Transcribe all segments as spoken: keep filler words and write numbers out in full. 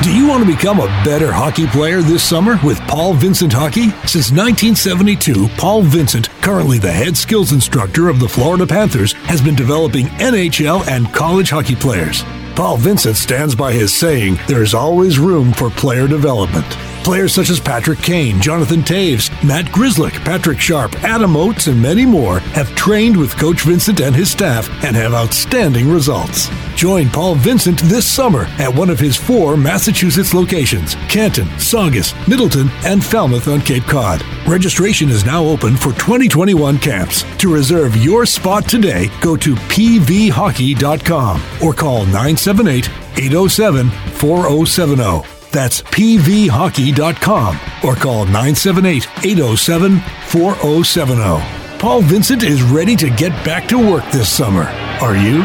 Do you want to become a better hockey player this summer with Paul Vincent Hockey? Since nineteen seventy-two, Paul Vincent, currently the head skills instructor of the Florida Panthers, has been developing N H L and college hockey players. Paul Vincent stands by his saying, there is always room for player development. Players such as Patrick Kane, Jonathan Toews, Matt Grzelcyk, Patrick Sharp, Adam Oates, and many more have trained with Coach Vincent and his staff and have outstanding results. Join Paul Vincent this summer at one of his four Massachusetts locations, Canton, Saugus, Middletown, and Falmouth on Cape Cod. Registration is now open for twenty twenty-one camps. To reserve your spot today, go to p v hockey dot com or call nine seven eight, eight zero seven, four zero seven zero. That's p v hockey dot com or call nine seven eight, eight zero seven, four zero seven zero. Paul Vincent is ready to get back to work this summer. Are you?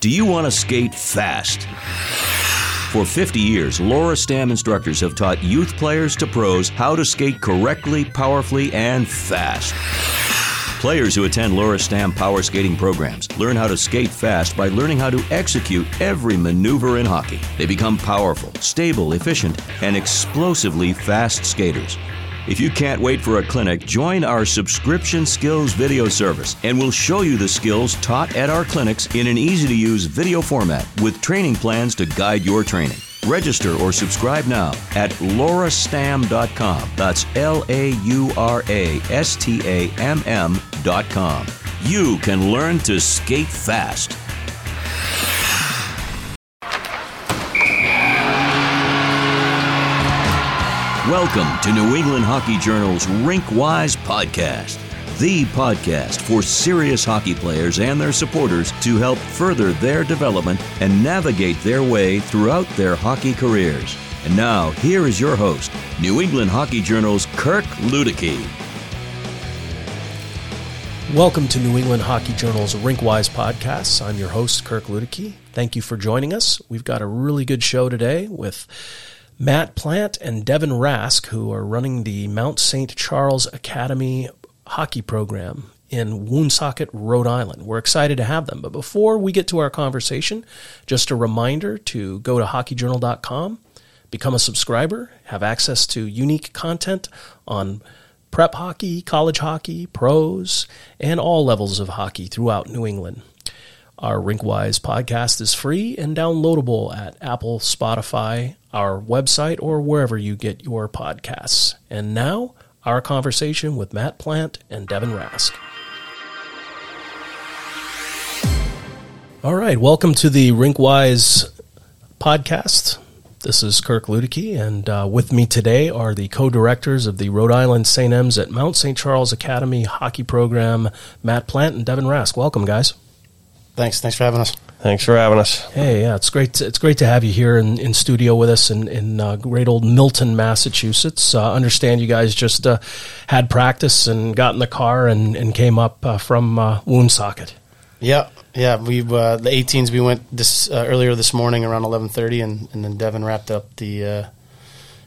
Do you want to skate fast? For fifty years, Laura Stamm instructors have taught youth players to pros how to skate correctly, powerfully, and fast. Players who attend Laura Stamm power skating programs learn how to skate fast by learning how to execute every maneuver in hockey. They become powerful, stable, efficient, and explosively fast skaters. If you can't wait for a clinic, join our subscription skills video service, and we'll show you the skills taught at our clinics in an easy-to-use video format with training plans to guide your training. Register or subscribe now at laura stamm dot com. That's L A U R A S T A M M dot com. You can learn to skate fast. Welcome to New England Hockey Journal's RinkWise podcast, the podcast for serious hockey players and their supporters to help further their development and navigate their way throughout their hockey careers. And now, here is your host, New England Hockey Journal's Kirk Luedeke. Welcome to New England Hockey Journal's RinkWise podcast. I'm your host, Kirk Luedeke. Thank you for joining us. We've got a really good show today with Matt Plant and Devin Rask, who are running the Mount Saint Charles Academy hockey program in Woonsocket, Rhode Island. We're excited to have them. But before we get to our conversation, just a reminder to go to hockey journal dot com, become a subscriber, have access to unique content on prep hockey, college hockey, pros, and all levels of hockey throughout New England. Our RinkWise podcast is free and downloadable at Apple, Spotify, our website, or wherever you get your podcasts. And now, our conversation with Matt Plant and Devin Rask. All right, welcome to the RinkWise podcast. This is Kirk Luedeke, and uh, with me today are the co-directors of the Rhode Island Saint M's at Mount Saint Charles Academy hockey program, Matt Plant and Devin Rask. Welcome, guys. Thanks. Thanks for having us. Thanks for having us. Hey, yeah, it's great. To, it's great to have you here in, in studio with us in, in uh, great old Milton, Massachusetts. I uh, understand you guys just uh, had practice and got in the car and, and came up uh, from uh, Woonsocket. Yeah, yeah. We uh, the eighteens. We went this uh, earlier this morning around eleven thirty, and, and then Devin wrapped up the uh,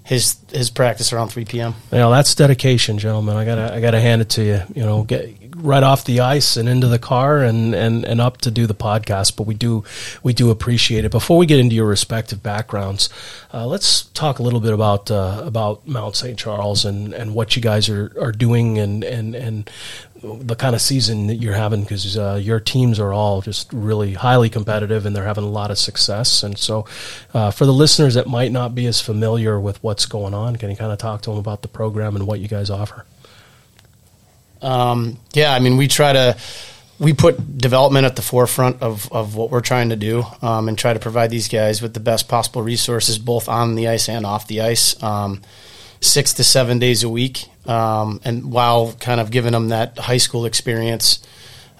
his his practice around three p.m. You know, that's dedication, gentlemen. I gotta I gotta hand it to you. You know, get. Right off the ice and into the car and, and, and up to do the podcast, but we do we do appreciate it. Before we get into your respective backgrounds, uh, let's talk a little bit about uh, about Mount Saint Charles and, and what you guys are, are doing and, and and the kind of season that you're having, because uh, your teams are all just really highly competitive and they're having a lot of success. And so, uh, for the listeners that might not be as familiar with what's going on, can you kind of talk to them about the program and what you guys offer? Um, yeah, I mean, we try to, we put development at the forefront of, of what we're trying to do, um, and try to provide these guys with the best possible resources, both on the ice and off the ice, um, six to seven days a week. Um, and while kind of giving them that high school experience,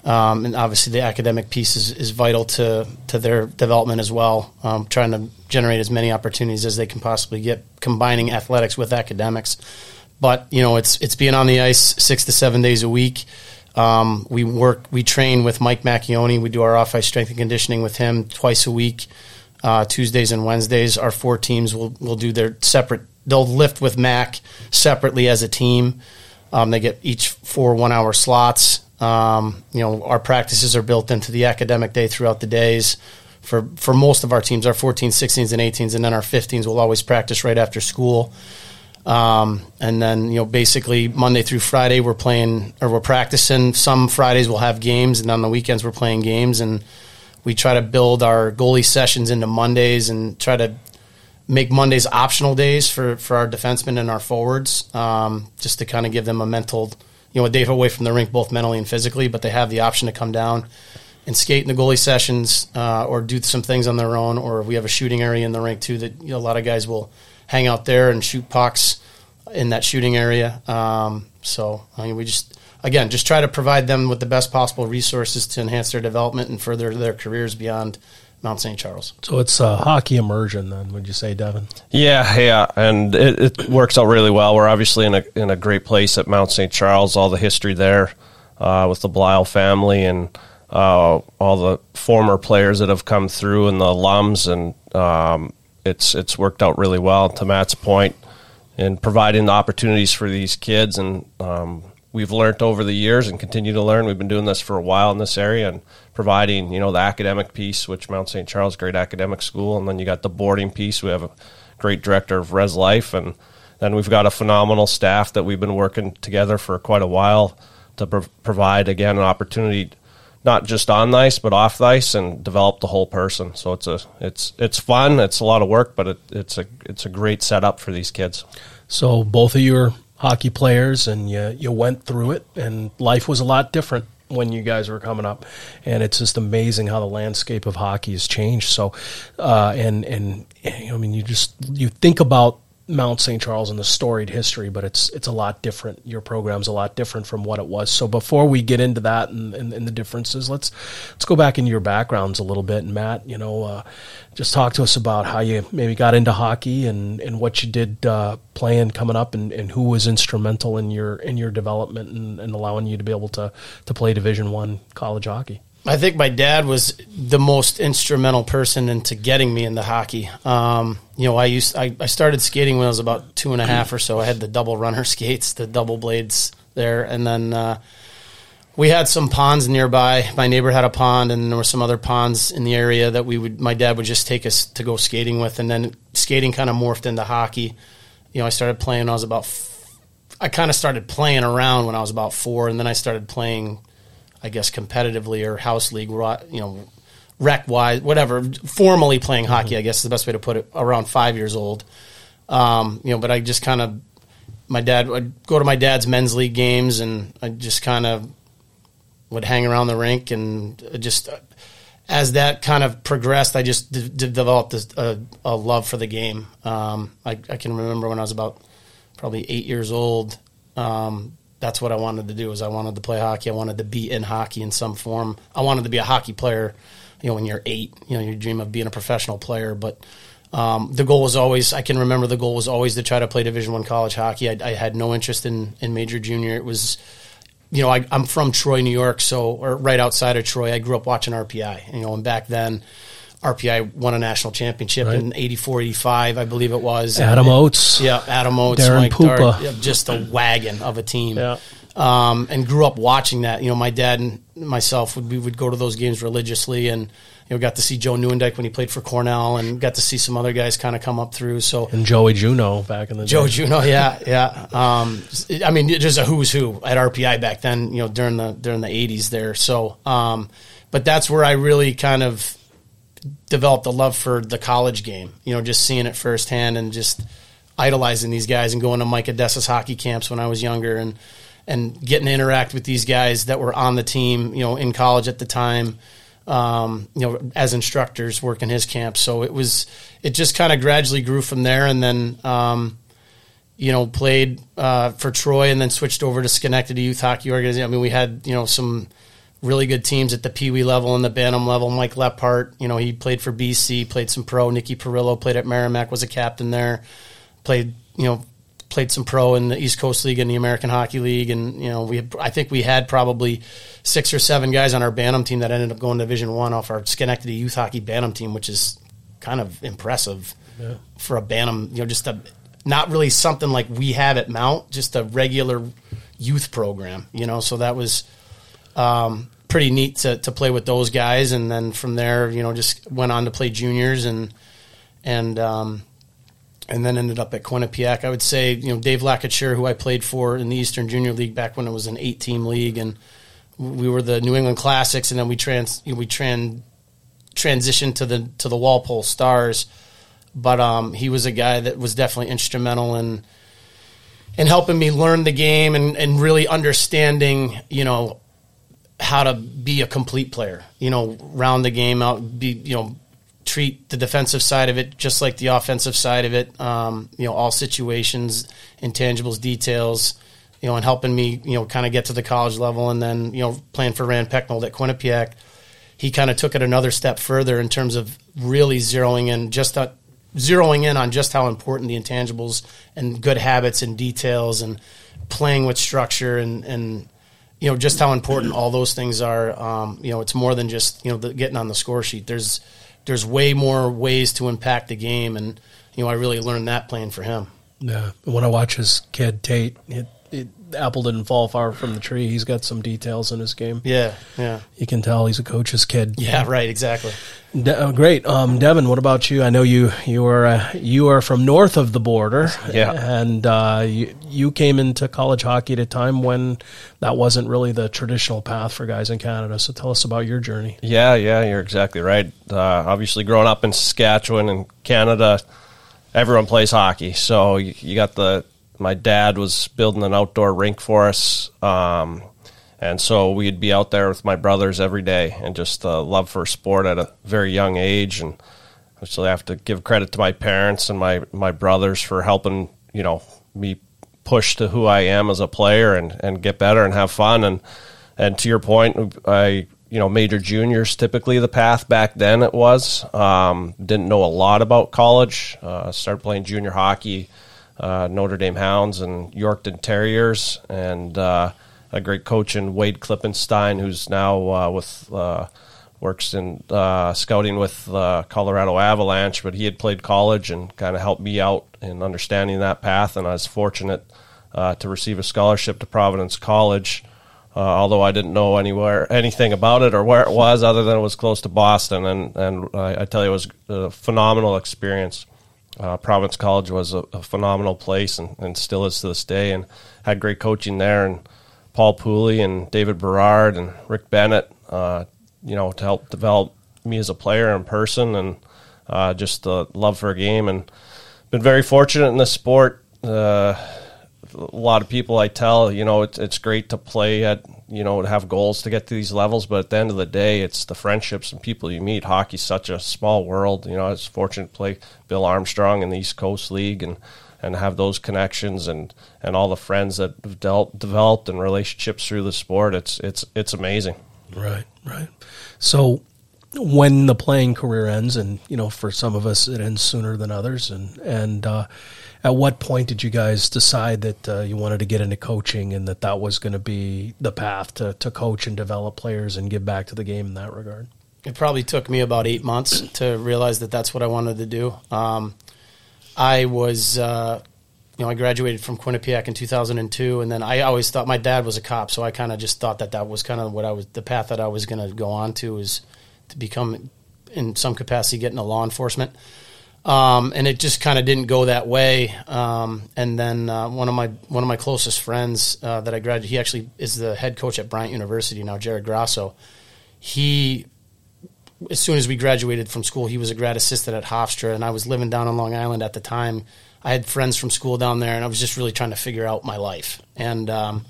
um, and obviously the academic piece is, is vital to, to their development as well. Um, trying to generate as many opportunities as they can possibly get, combining athletics with academics. But, you know, it's it's being on the ice six to seven days a week. Um, we work, we train with Mike Macchione. We do our off-ice strength and conditioning with him twice a week, uh, Tuesdays and Wednesdays. Our four teams will will do their separate, they'll lift with Mac separately as a team. Um, they get each four one-hour slots. Um, you know, our practices are built into the academic day throughout the days. for, for most of our teams, our fourteens, sixteens, and eighteens, and then our fifteens will always practice right after school. Um, and then, you know, basically Monday through Friday we're playing or we're practicing. Some Fridays we'll have games, and on the weekends we're playing games. And we try to build our goalie sessions into Mondays and try to make Mondays optional days for, for our defensemen and our forwards, um, just to kind of give them a mental, you know, a day away from the rink, both mentally and physically. But they have the option to come down and skate in the goalie sessions, uh, or do some things on their own. Or we have a shooting area in the rink too that, you know, a lot of guys will hang out there and shoot pucks in that shooting area. Um, so I mean, we just, again, just try to provide them with the best possible resources to enhance their development and further their careers beyond Mount Saint Charles. So it's uh, hockey immersion then, would you say, Devin? Yeah, yeah, and it, it works out really well. We're obviously in a in a great place at Mount Saint Charles, all the history there uh, with the Belisle family and uh, all the former players that have come through and the alums, and um, it's it's worked out really well, to Matt's point, in providing the opportunities for these kids. And um, we've learned over the years and continue to learn. We've been doing this for a while in this area, and providing, you know, the academic piece, which Mount Saint Charles, great academic school, and then you got the boarding piece. We have a great director of Res Life, and then we've got a phenomenal staff that we've been working together for quite a while to pro- provide, again, an opportunity not just on the ice but off the ice and develop the whole person. So it's a it's it's fun. It's a lot of work, but it, it's a it's a great setup for these kids. So both of you are hockey players, and you you went through it, and life was a lot different when you guys were coming up, and it's just amazing how the landscape of hockey has changed. So, uh, and, and, I mean, you just, you think about Mount Saint Charles and the storied history, but it's, it's a lot different. Your program's a lot different from what it was. So before we get into that and, and, and the differences, let's, let's go back into your backgrounds a little bit. And Matt, you know, uh, just talk to us about how you maybe got into hockey and, and what you did, uh, playing coming up, and, and who was instrumental in your in your development and, and allowing you to be able to to play Division I college hockey. I think my dad was the most instrumental person into getting me into hockey. Um, you know, I used I, I started skating when I was about two and a half or so. I had the double runner skates, the double blades there, and then uh, we had some ponds nearby. My neighbor had a pond, and there were some other ponds in the area that we would. My dad would just take us to go skating with, and then skating kind of morphed into hockey. You know, I started playing when I was about. F- I kind of started playing around when I was about four, and then I started playing, I guess, competitively or house league, you know, rec-wise, whatever. Formally playing hockey, I guess, is the best way to put it. Around five years old, um, you know. But I just kind of, my dad would go to my dad's men's league games, and I just kind of would hang around the rink, and just as that kind of progressed, I just d- d- developed a, a, a love for the game. Um, I, I can remember when I was about probably eight years old. Um, that's what I wanted to do. Is I wanted to play hockey. I wanted to be in hockey in some form. I wanted to be a hockey player. You know, when you're eight, you know, you dream of being a professional player. But um, the goal was always. I can remember the goal was always to try to play Division I college hockey. I, I had no interest in, in major junior. It was. You know, I, I'm from Troy, New York, so or right outside of Troy. I grew up watching R P I, you know, and back then, R P I won a national championship right. in eighty-four, eighty-five, I believe it was. Adam and, Oates. Yeah, Adam Oates. Darren Mike Poopa. Dart, yeah, just a wagon of a team. Yeah. Um, and grew up watching that. You know, my dad and myself, would we would go to those games religiously, and, you know, got to see Joé Juneau when he played for Cornell, and got to see some other guys kind of come up through. So and Joé Juneau back in the day. Joé Juneau, yeah, yeah. Um, I mean, there's a who's who at R P I back then. You know, during the during the eighties there. So, um, but that's where I really kind of developed a love for the college game. You know, just seeing it firsthand and just idolizing these guys, and going to Mike Odessa's hockey camps when I was younger, and. And getting to interact with these guys that were on the team, you know, in college at the time, um, you know, as instructors working his camp. So it was, it just kind of gradually grew from there. And then, um, you know, played uh, for Troy, and then switched over to Schenectady Youth Hockey Organization. I mean, we had, you know, some really good teams at the Pee Wee level and the Bantam level. Mike Lephart, you know, he played for B C, played some pro. Nicky Perillo played at Merrimack, was a captain there, played, you know, played some pro in the East Coast League and the American Hockey League. And, you know, we had, I think we had probably six or seven guys on our Bantam team that ended up going to Division One off our Schenectady Youth Hockey Bantam team, which is kind of impressive yeah. for a Bantam, you know, just a, not really something like we have at Mount, just a regular youth program, you know. So that was um, pretty neat to, to play with those guys. And then from there, you know, just went on to play juniors and, and, um, and then ended up at Quinnipiac. I would say, you know, Dave Lacature, who I played for in the Eastern Junior League back when it was an eight-team league, and we were the New England Classics, and then we trans you know, we tran transitioned to the to the Walpole Stars. But um, he was a guy that was definitely instrumental in in helping me learn the game and, and really understanding, you know, how to be a complete player. You know, round the game out, be you know. treat the defensive side of it just like the offensive side of it, um, you know, all situations, intangibles, details, you know, and helping me, you know, kind of get to the college level. And then, you know, playing for Rand Pecknold at Quinnipiac, he kind of took it another step further in terms of really zeroing in, just uh, zeroing in on just how important the intangibles and good habits and details and playing with structure and, and you know, just how important all those things are. Um, you know, it's more than just, you know, the, getting on the score sheet. There's, There's way more ways to impact the game, and you know I really learned that playing for him. Yeah, when I watch his kid Tate, it, it, apple didn't fall far from the tree. He's got some details in his game. Yeah, yeah, you can tell he's a coach's kid. Yeah, right, exactly. De- oh, great, um, Devin. What about you? I know you you are uh, you are from north of the border. Yeah, and uh, you, you came into college hockey at a time when that wasn't really the traditional path for guys in Canada. So tell us about your journey. Yeah, yeah, you're exactly right. Uh, obviously, growing up in Saskatchewan and Canada, everyone plays hockey. So you, you got the my dad was building an outdoor rink for us. Um, And so we'd be out there with my brothers every day, and just the uh, love for sport at a very young age. And so I have to give credit to my parents and my, my brothers for helping, you know, me push to who I am as a player and, and get better and have fun. And, and to your point, I, you know, major juniors, typically the path back then it was, um, didn't know a lot about college. Uh, started playing junior hockey, uh, Notre Dame Hounds and Yorkton Terriers. And, uh, a great coach in Wade Klippenstein, who's now uh, with uh, works in uh, scouting with uh, Colorado Avalanche, but he had played college and kind of helped me out in understanding that path. And I was fortunate uh, to receive a scholarship to Providence College, uh, although I didn't know anywhere anything about it or where it was, other than it was close to Boston. And and I, I tell you, it was a phenomenal experience. Uh, Providence College was a, a phenomenal place, and, and still is to this day, and had great coaching there. And Paul Pooley and David Berard and Rick Bennett, uh, you know, to help develop me as a player in person, and uh, just the love for a game. And been very fortunate in this sport. Uh, a lot of people I tell, you know, it's, it's great to play at, you know, to have goals to get to these levels. But at the end of the day, it's the friendships and people you meet. Hockey's such a small world. You know, I was fortunate to play Bill Armstrong in the East Coast League, and and have those connections and, and all the friends that have dealt, developed and relationships through the sport. It's it's it's amazing. Right, right. So when the playing career ends, and, you know, for some of us it ends sooner than others, and, and uh, at what point did you guys decide that uh, you wanted to get into coaching, and that that was going to be the path to, to coach and develop players and give back to the game in that regard? It probably took me about eight months to realize that that's what I wanted to do. Um I was, uh, you know, I graduated from Quinnipiac in two thousand two, and then I always thought my dad was a cop, so I kind of just thought that that was kind of what I was, the path that I was going to go on to, is to become, in some capacity, get into law enforcement. Um, and it just kind of didn't go that way. Um, and then uh, one of my one of my closest friends uh, that I graduated, he actually is the head coach at Bryant University now, Jared Grasso. He. As soon as we graduated from school, he was a grad assistant at Hofstra, and I was living down on Long Island at the time. I had friends from school down there, and I was just really trying to figure out my life. And, um,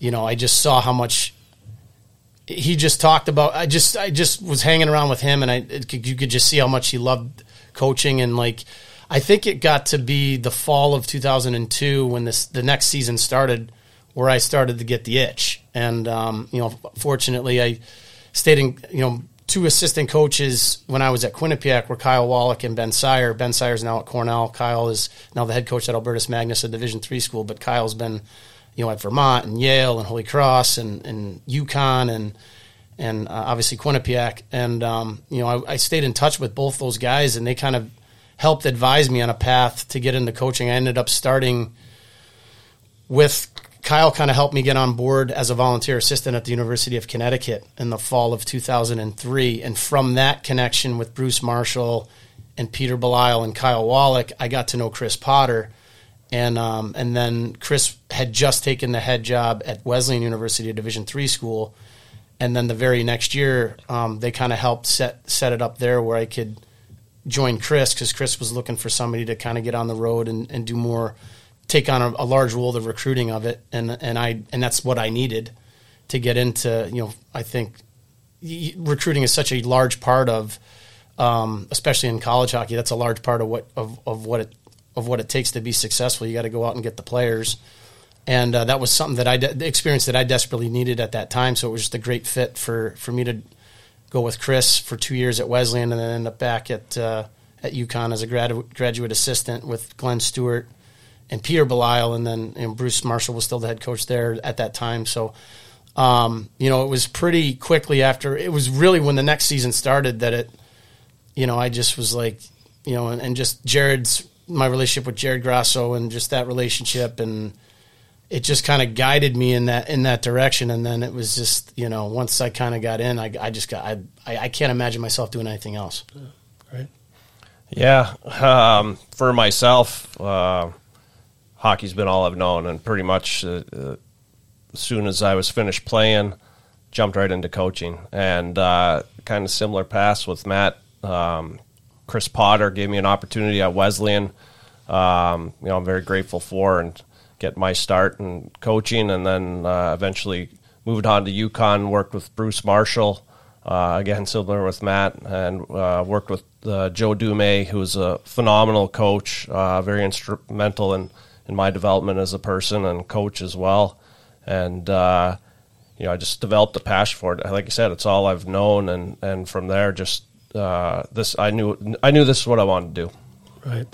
you know, I just saw how much he just talked about. I just I just was hanging around with him, and I it could, you could just see how much he loved coaching. And, like, I think it got to be the fall of two thousand two when this the next season started, where I started to get the itch. And, um, you know, fortunately, I stayed in, you know, two assistant coaches when I was at Quinnipiac were Kyle Wallach and Ben Sire. Ben Sire's now at Cornell. Kyle is now the head coach at Albertus Magnus, a Division three school, but Kyle's been, you know, at Vermont and Yale and Holy Cross and, and UConn and and uh, obviously Quinnipiac. And, um, you know, I, I stayed in touch with both those guys, and they kind of helped advise me on a path to get into coaching. I ended up starting with Kyle kind of helped me get on board as a volunteer assistant at the University of Connecticut in the fall of two thousand three. And from that connection with Bruce Marshall and Peter Belisle and Kyle Wallach, I got to know Chris Potter. And um, and then Chris had just taken the head job at Wesleyan University, a Division three school. And then the very next year, um, they kind of helped set set it up there where I could join Chris, because Chris was looking for somebody to kind of get on the road and, and do more, take on a, a large role, the recruiting of it, and and I and that's what I needed to get into. You know, I think recruiting is such a large part of, um, especially in college hockey, that's a large part of what of, of what it of what it takes to be successful. You got to go out and get the players, and uh, that was something that I de- the experience that I desperately needed at that time. So it was just a great fit for for me to go with Chris for two years at Wesleyan, and then end up back at uh, at UConn as a grad- graduate assistant with Glenn Stewart and Peter Belisle, and then and Bruce Marshall was still the head coach there at that time. So, um, you know, it was pretty quickly after. It was really when the next season started that it, you know, I just was like, you know, and, and just Jared's, my relationship with Jared Grasso and just that relationship, and it just kind of guided me in that in that direction. And then it was just, you know, once I kind of got in, I, I just got, I, I, I can't imagine myself doing anything else. Right? Yeah. Um, for myself, uh, hockey's been all I've known, and pretty much uh, uh, as soon as I was finished playing, jumped right into coaching. And uh, kind of similar paths with Matt. Um, Chris Potter gave me an opportunity at Wesleyan, um, you know, I'm very grateful for, and get my start in coaching, and then uh, eventually moved on to UConn, worked with Bruce Marshall, uh, again, similar with Matt, and uh, worked with uh, Joé Juneau, who was a phenomenal coach, uh, very instrumental in in my development as a person and coach as well. And, uh, you know, I just developed a passion for it. Like I said, it's all I've known. And, and from there, just uh, this, I knew, I knew this is what I wanted to do. Right.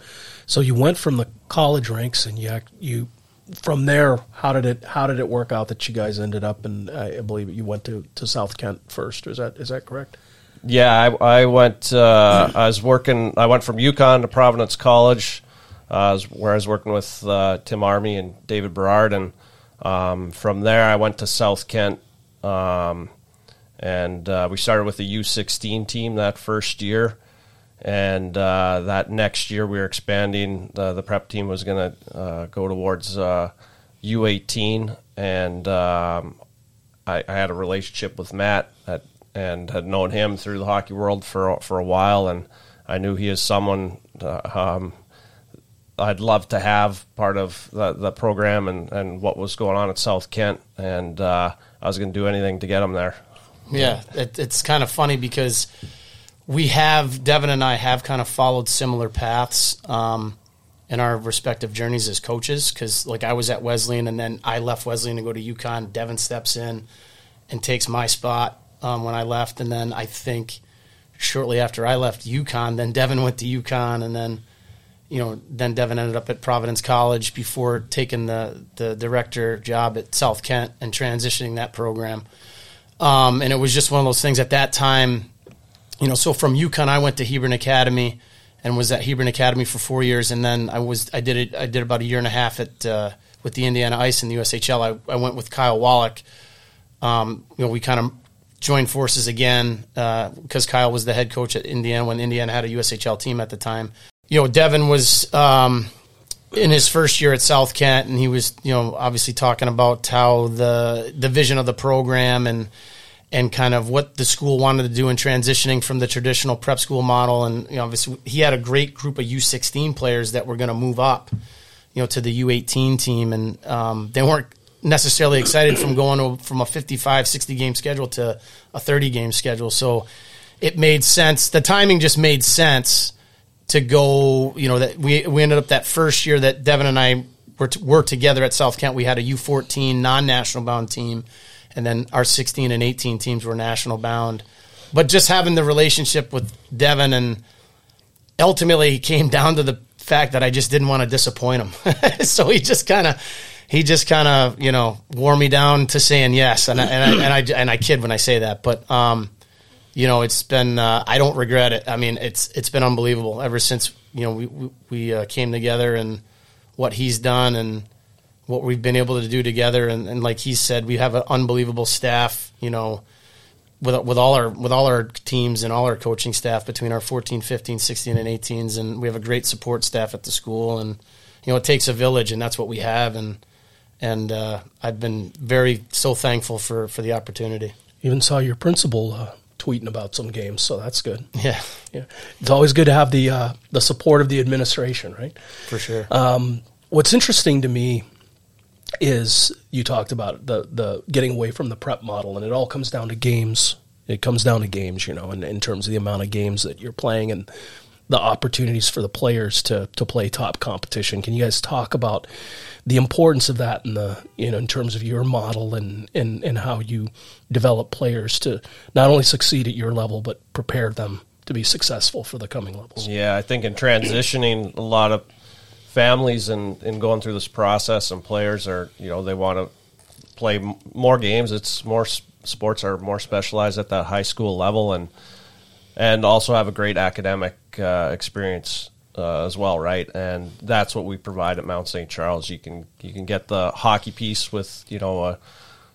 So you went from the college ranks, and you, you, from there, how did it, how did it work out that you guys ended up? And I believe you went to, to South Kent first. Is that, is that correct? Yeah, I, I went, uh, I was working, I went from UConn to Providence College, Uh, where I was working with uh, Tim Army and David Berard. And um, from there, I went to South Kent, um, and uh, we started with the U sixteen team that first year. And uh, that next year, we were expanding. The, the prep team was going to uh, go towards uh, U eighteen. And um, I, I had a relationship with Matt at, and had known him through the hockey world for, for a while. And I knew he is someone... Uh, um, I'd love to have part of the, the program and, and what was going on at South Kent, and uh, I was going to do anything to get them there. Yeah, it, it's kind of funny because we have, Devin and I have kind of followed similar paths um, in our respective journeys as coaches, because, like, I was at Wesleyan, and then I left Wesleyan to go to UConn. Devin steps in and takes my spot um, when I left, and then I think shortly after I left UConn, then Devin went to UConn, and then you know, then Devin ended up at Providence College before taking the, the director job at South Kent and transitioning that program. Um, and it was just one of those things at that time, you know, so from UConn, I went to Hebron Academy and was at Hebron Academy for four years. And then I was, I did it, I did about a year and a half at, uh, with the Indiana Ice in the U S H L. I, I went with Kyle Wallach. Um, you know, we kind of joined forces again, uh, because Kyle was the head coach at Indiana when Indiana had a U S H L team at the time. You know, Devin was um, in his first year at South Kent, and he was, you know, obviously talking about how the the vision of the program and and kind of what the school wanted to do in transitioning from the traditional prep school model. And, you know, obviously he had a great group of U sixteen players that were going to move up, you know, to the U eighteen team. And um, they weren't necessarily excited from going to, from a fifty-five, sixty game schedule to a thirty game schedule. So it made sense. The timing just made sense to go, you know, that we we ended up that first year that Devin and I were t- were together at South Kent. We had a U fourteen non-national bound team, and then our sixteen and eighteen teams were national bound. But just having the relationship with Devin, and ultimately came down to the fact that I just didn't want to disappoint him. So he just kind of, he just kind of, you know, wore me down to saying yes. And I, and I, and I, and I kid when I say that, but um. You know, it's been, uh, I don't regret it. I mean, it's it's been unbelievable ever since, you know, we we, we uh, came together and what he's done. And, what we've been able to do together. And, and like he said, we have an unbelievable staff, you know, with with all our with all our teams and all our coaching staff between our fourteen, fifteen, sixteen, and eighteens, and we have a great support staff at the school. And you know, it takes a village, and that's what we have. And and uh, I've been very so thankful for, for the opportunity. Even saw your principal uh, tweeting about some games, so that's good. Yeah, yeah. It's always good to have the uh, the support of the administration, right? For sure. Um, what's interesting to me is you talked about the the getting away from the prep model, and it all comes down to games. It comes down to games, you know, in, in terms of the amount of games that you're playing and the opportunities for the players to to play top competition. Can you guys talk about the importance of that in the, you know, in terms of your model and, and, and how you develop players to not only succeed at your level, but prepare them to be successful for the coming levels? Yeah, I think in transitioning, a lot of families and, and going through this process, and players are, you know, they want to play m- more games. It's more sports are more specialized at that high school level, and and also have a great academic uh, experience uh, as well, right? And that's what we provide at Mount Saint Charles. You can you can get the hockey piece with, you know, a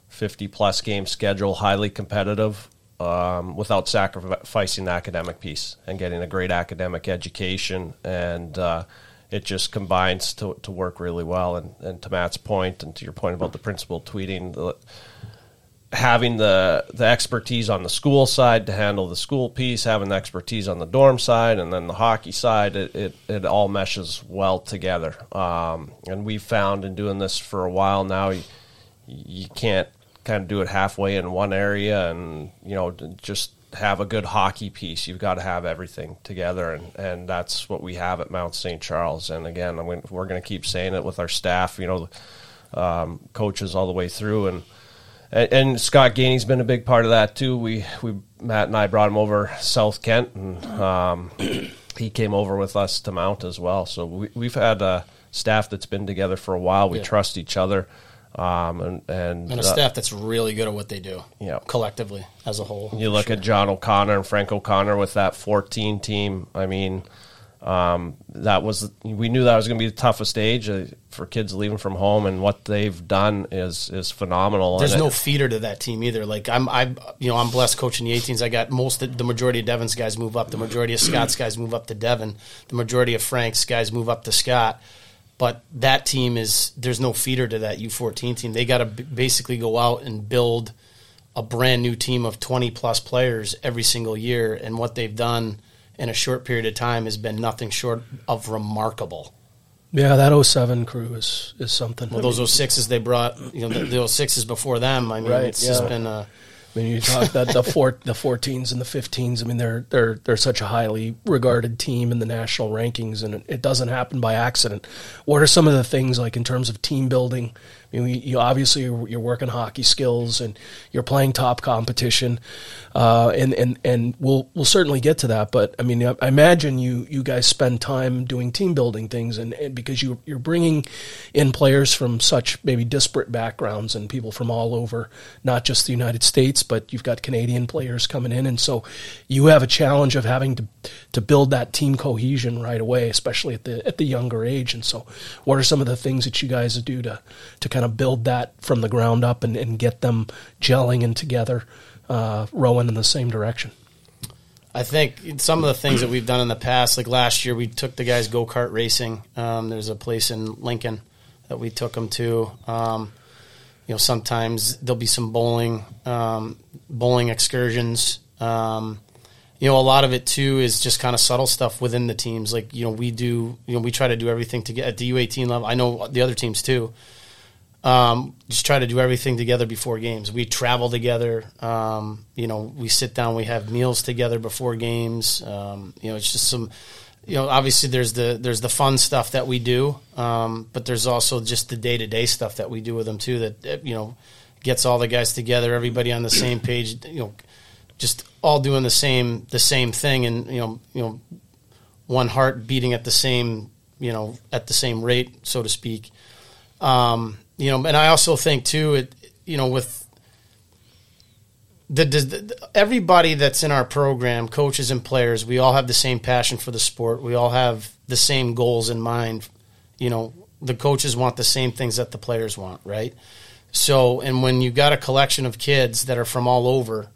fifty plus game schedule, highly competitive, um, without sacrificing the academic piece, and getting a great academic education. And uh, it just combines to to work really well. And, and to Matt's point, and to your point about the principal tweeting, the, having the the expertise on the school side to handle the school piece, having the expertise on the dorm side, and then the hockey side, it it, it all meshes well together. Um, and we've found in doing this for a while now, you, you can't kind of do it halfway in one area and, you know, just have a good hockey piece. You've got to have everything together, and, and that's what we have at Mount Saint Charles. And again, I mean, we're going to keep saying it with our staff, you know, um, coaches all the way through. And and, and Scott Gainey's been a big part of that too. We we Matt and I brought him over South Kent, and um, he came over with us to Mount as well. So we, we've had a staff that's been together for a while. We yeah. trust each other. Um, and, and, and a staff uh, that's really good at what they do, yeah, collectively as a whole. You look sure. at John O'Connor and Frank O'Connor with that fourteen team. I mean, um, that was, we knew that was going to be the toughest age uh, for kids leaving from home, and what they've done is, is phenomenal. There's no it. feeder to that team either. Like I'm, I, you know, I'm blessed coaching the eighteens. I got most of the majority of Devin's guys move up. The majority of Scott's guys move up to Devin. The majority of Frank's guys move up to Scott. But that team is, there's no feeder to that U fourteen team. They got to b- basically go out and build a brand new team of twenty plus players every single year. And what they've done in a short period of time has been nothing short of remarkable. Yeah, that oh seven crew is, is something. Well, I those mean, oh sixes they brought, you know, the, the oh sixes before them. I mean, right, it's yeah. just been a. I mean, you talk that the four, the fourteens and the fifteens. I mean, they're they're they're such a highly regarded team in the national rankings, and it, it doesn't happen by accident. What are some of the things, like in terms of team building? I mean, you obviously you're, you're working hockey skills, and you're playing top competition, uh, and and and we'll we'll certainly get to that. But I mean, I, I imagine you you guys spend time doing team building things, and, and because you you're bringing in players from such maybe disparate backgrounds and people from all over, not just the United States, but you've got Canadian players coming in, and so you have a challenge of having to to build that team cohesion right away, especially at the at the younger age. And so, what are some of the things that you guys do to to kind of build that from the ground up and, and get them gelling and together, uh, rowing in the same direction? I think some of the things that we've done in the past, like last year, we took the guys go-kart racing. Um, there's a place in Lincoln that we took them to. Um, you know, sometimes there'll be some bowling, um, bowling excursions. Um, you know, a lot of it too is just kind of subtle stuff within the teams. Like, you know, we do, you know, we try to do everything to get at the U eighteen level. I know the other teams too. Um, just try to do everything together before games. We travel together. Um, you know, we sit down, we have meals together before games. Um, you know, it's just some, you know, obviously there's the, there's the fun stuff that we do. Um, but there's also just the day-to-day stuff that we do with them too, that, you know, gets all the guys together, everybody on the same page, you know, just all doing the same, the same thing. And, you know, you know, one heart beating at the same, you know, at the same rate, so to speak. Um, You know, and I also think too, it you know, with the, the, the everybody that's in our program, coaches and players, we all have the same passion for the sport. We all have the same goals in mind. You know, the coaches want the same things that the players want, right? So, and when you got a collection of kids that are from all over,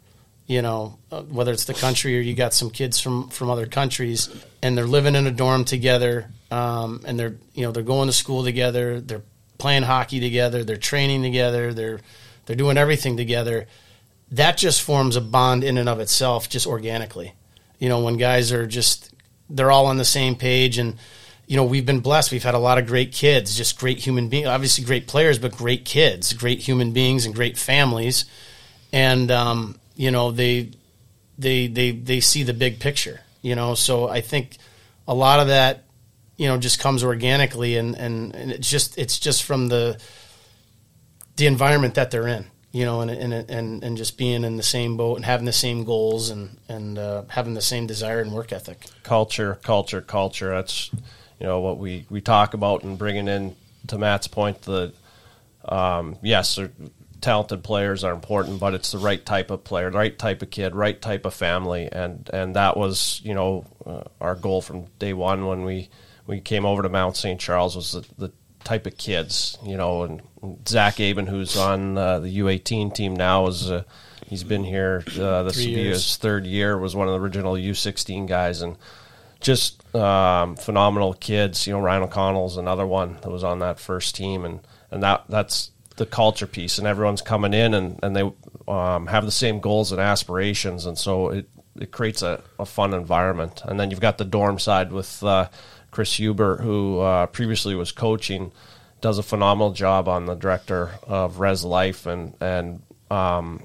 you know, whether it's the country or you got some kids from, from other countries, and they're living in a dorm together, um, and they're, you know, they're going to school together, they're playing hockey together, they're training together, they're they're doing everything together. That just forms a bond in and of itself, just organically. You know, when guys are just, they're all on the same page, and, you know, we've been blessed. We've had a lot of great kids, just great human beings, obviously great players, but great kids, great human beings and great families. And, um, you know, they, they, they, they see the big picture, you know? So I think a lot of that, you know, just comes organically, and, and, and it's just, it's just from the, the environment that they're in. You know, and, and and and just being in the same boat and having the same goals and and uh, having the same desire and work ethic. Culture, culture, culture. That's, you know, what we, we talk about, and bringing in, to Matt's point, the um, yes, talented players are important, but it's the right type of player, right type of kid, right type of family, and and that was, you know, uh, our goal from day one when we we came over to Mount Saint Charles, was the, the type of kids, you know, and Zach Aben, who's on uh, the U eighteen team now, is uh, he's been here uh, this will be his third year, was one of the original U sixteen guys, and just um, phenomenal kids. You know, Ryan O'Connell's another one that was on that first team, and, and that that's the culture piece, and everyone's coming in and, and they um, have the same goals and aspirations, and so it, it creates a, a fun environment. And then you've got the dorm side with uh, Chris Huber, who uh, previously was coaching, does a phenomenal job on the director of Res Life, and and um,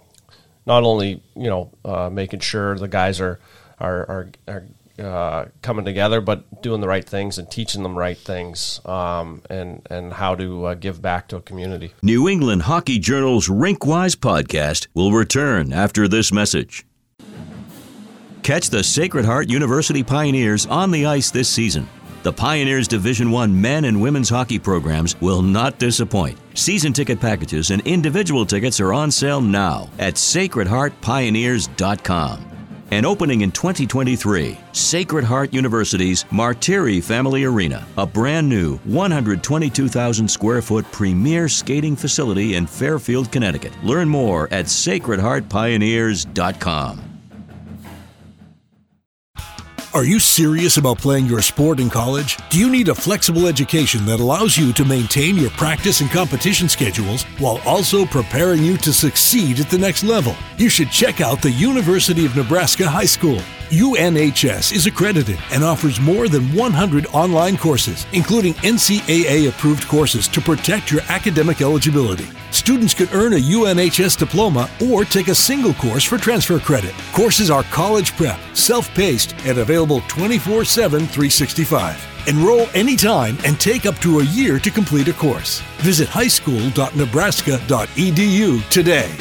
not only, you know, uh, making sure the guys are are are, are uh, coming together, but doing the right things and teaching them right things, um, and and how to uh, give back to a community. New England Hockey Journal's RinkWise podcast will return after this message. Catch the Sacred Heart University Pioneers on the ice this season. The Pioneers Division I men and women's hockey programs will not disappoint. Season ticket packages and individual tickets are on sale now at sacred heart pioneers dot com. And opening in twenty twenty-three, Sacred Heart University's Martiri Family Arena, a brand new one hundred twenty-two thousand square foot premier skating facility in Fairfield, Connecticut. Learn more at sacred heart pioneers dot com. Are you serious about playing your sport in college? Do you need a flexible education that allows you to maintain your practice and competition schedules while also preparing you to succeed at the next level? You should check out the University of Nebraska High School. U N H S is accredited and offers more than one hundred online courses, including N C A A-approved courses to protect your academic eligibility. Students can earn a U N H S diploma or take a single course for transfer credit. Courses are college prep, self-paced, and available twenty-four seven, three sixty-five. Enroll anytime and take up to a year to complete a course. Visit high school dot nebraska dot e d u today.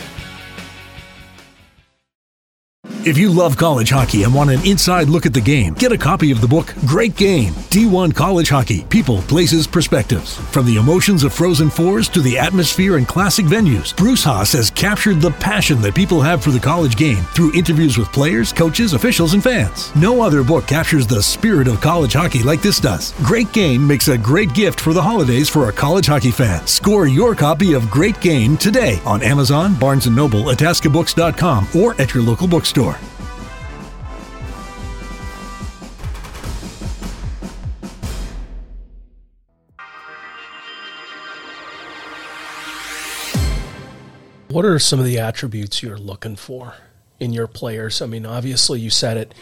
If you love college hockey and want an inside look at the game, get a copy of the book Great Game, D one College Hockey, People, Places, Perspectives. From the emotions of Frozen Fours to the atmosphere and classic venues, Bruce Haas has captured the passion that people have for the college game through interviews with players, coaches, officials, and fans. No other book captures the spirit of college hockey like this does. Great Game makes a great gift for the holidays for a college hockey fan. Score your copy of Great Game today on Amazon, Barnes and Noble, Itasca Books dot com, or at your local bookstore. What are some of the attributes you're looking for in your players? I mean, obviously you said it,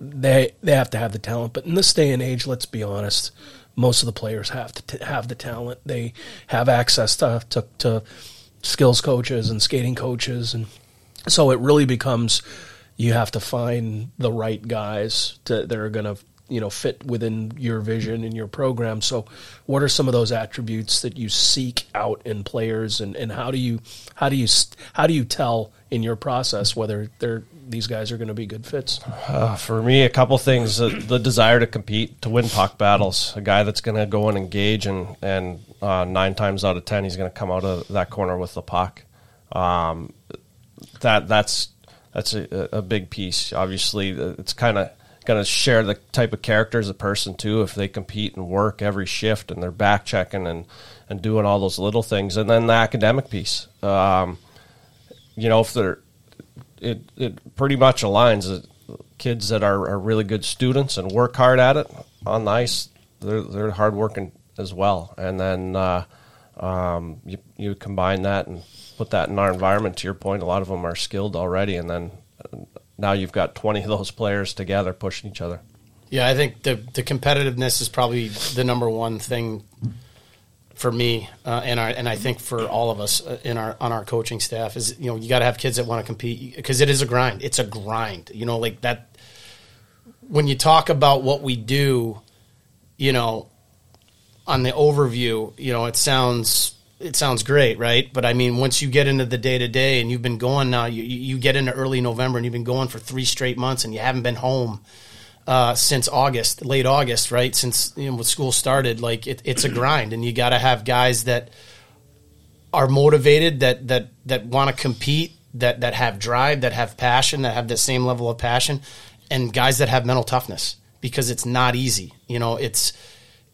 they they have to have the talent, but in this day and age, let's be honest, most of the players have to t- have the talent. They have access to, to to skills coaches and skating coaches, and so it really becomes you have to find the right guys to, that are going to, you know, fit within your vision and your program. So what are some of those attributes that you seek out in players, and, and how do you how do you how do you tell in your process whether they're these guys are going to be good fits? Uh, for me, a couple things: the, the desire to compete, to win puck battles, a guy that's going to go and engage, and and uh, nine times out of ten he's going to come out of that corner with the puck. Um, that that's that's a, a big piece. Obviously, it's kind of going to share the type of character as a person too if they compete and work every shift and they're back checking and, and doing all those little things. And then the academic piece, um, you know, if they're it it pretty much aligns. Kids that are, are really good students and work hard at it on the ice, they're they're hard working as well. And then uh, um, you you combine that and put that in our environment. To your point, a lot of them are skilled already, and then now you've got twenty of those players together pushing each other. Yeah, I think the, the competitiveness is probably the number one thing for me, uh, and I and I think for all of us in our on our coaching staff is, you know, you got to have kids that want to compete because it is a grind. It's a grind, you know, like that. When you talk about what we do, you know, on the overview, you know, it sounds. It sounds great, right? But, I mean, once you get into the day-to-day and you've been going now, you, you get into early November and you've been going for three straight months and you haven't been home uh, since August, late August, right, since, you know, when school started. Like, it, it's a grind, and you got to have guys that are motivated, that that, that want to compete, that, that have drive, that have passion, that have the same level of passion, and guys that have mental toughness because it's not easy. You know, it's –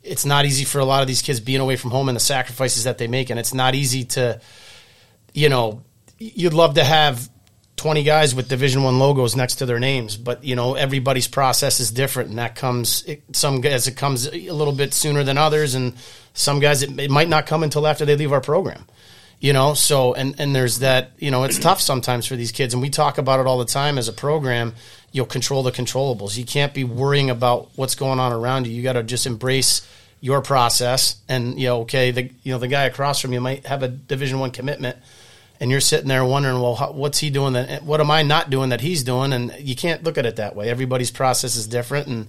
it's not easy for a lot of these kids being away from home and the sacrifices that they make. And it's not easy to, you know, you'd love to have twenty guys with Division One logos next to their names, but you know, everybody's process is different. And that comes, it, some guys, it comes a little bit sooner than others. And some guys, it, it might not come until after they leave our program, you know? So, and, and there's that, you know, it's tough sometimes for these kids. And we talk about it all the time as a program. You'll control the controllables. You can't be worrying about what's going on around you. You got to just embrace your process. And you know, okay, the you know the guy across from you might have a Division One commitment, and you're sitting there wondering, well, how, what's he doing? That what am I not doing that he's doing? And you can't look at it that way. Everybody's process is different, and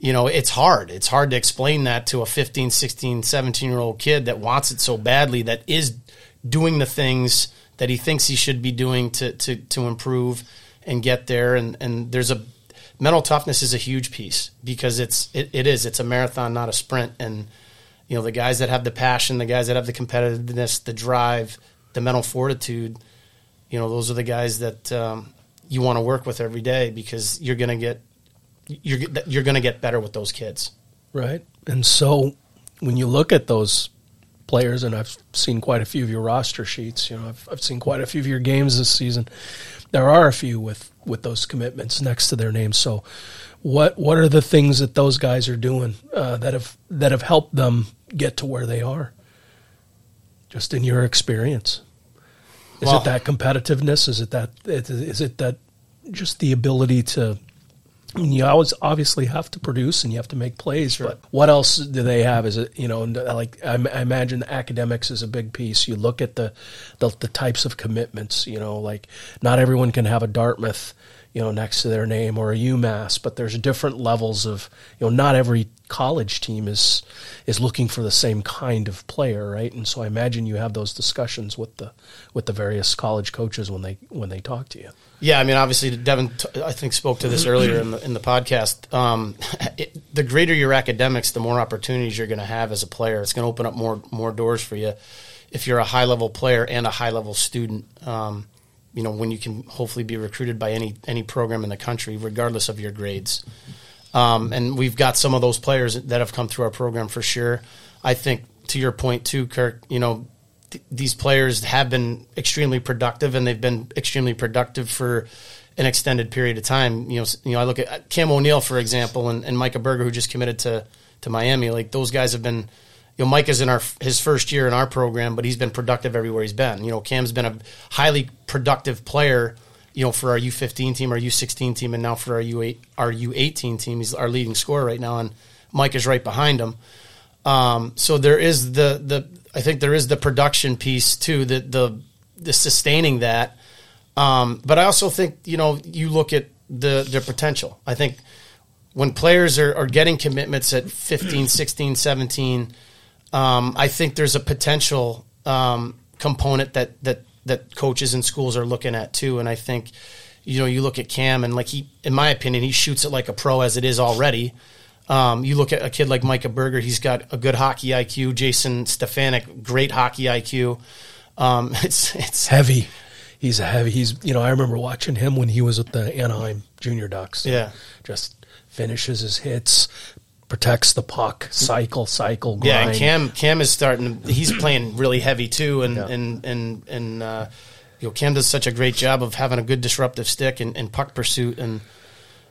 you know it's hard. It's hard to explain that to a fifteen, sixteen, seventeen year old kid that wants it so badly, that is doing the things that he thinks he should be doing to to to improve and get there. And, and there's a mental toughness is a huge piece because it's, it, it is, it's a marathon, not a sprint. And, you know, the guys that have the passion, the guys that have the competitiveness, the drive, the mental fortitude, you know, those are the guys that um, you want to work with every day because you're going to get, you're, you're going to get better with those kids. Right. And so when you look at those players, and I've seen quite a few of your roster sheets, you know, I've, I've seen quite a few of your games this season. There are a few with, with those commitments next to their names. So what what are the things that those guys are doing uh, that have that have helped them get to where they are, just in your experience? Is well, it that competitiveness? Is it that is it that just the ability to I – mean, you always obviously have to produce and you have to make plays, sure. But what else do they have? Is it, you know, like I, I imagine academics is a big piece. You look at the, the the types of commitments, you know, like not everyone can have a Dartmouth, you know, next to their name or a UMass, but there's different levels of, you know, not every college team is is looking for the same kind of player, right? And so I imagine you have those discussions with the with the various college coaches when they when they talk to you. Yeah, I mean, obviously, Devin, I think, spoke to this earlier in the, in the podcast. Um, it, the greater your academics, the more opportunities you're going to have as a player. It's going to open up more more doors for you if you're a high-level player and a high-level student, um, you know, when you can hopefully be recruited by any any program in the country, regardless of your grades. Um, and we've got some of those players that have come through our program for sure. I think, to your point, too, Kirk, you know, these players have been extremely productive, and they've been extremely productive for an extended period of time. You know, you know, I look at Cam O'Neill, for example, and, and Micah Berger, who just committed to, to Miami. Like those guys have been, you know, Micah's in our his first year in our program, but he's been productive everywhere he's been. You know, Cam's been a highly productive player, you know, for our U fifteen team, our U sixteen team, and now for our U eight, our U eighteen team. He's our leading scorer right now, and Micah's right behind him. Um, so there is the the. I think there is the production piece too, the the, the sustaining that. Um, but I also think, you know, you look at the their potential. I think when players are, are getting commitments at fifteen, sixteen, seventeen, um, I think there's a potential um, component that, that that coaches and schools are looking at too. And I think, you know, you look at Cam and like he, in my opinion, he shoots it like a pro as it is already. Um, you look at a kid like Micah Berger, he's got a good hockey I Q. Jason Stefanik, great hockey I Q. Um, it's it's heavy. He's a heavy. He's, you know, I remember watching him when he was at the Anaheim Junior Ducks. Yeah. Just finishes his hits, protects the puck, cycle, cycle, grind. Yeah, and Cam, Cam is starting to, he's playing really heavy too, and yeah. and and and uh, you know, Cam does such a great job of having a good disruptive stick and, and puck pursuit, and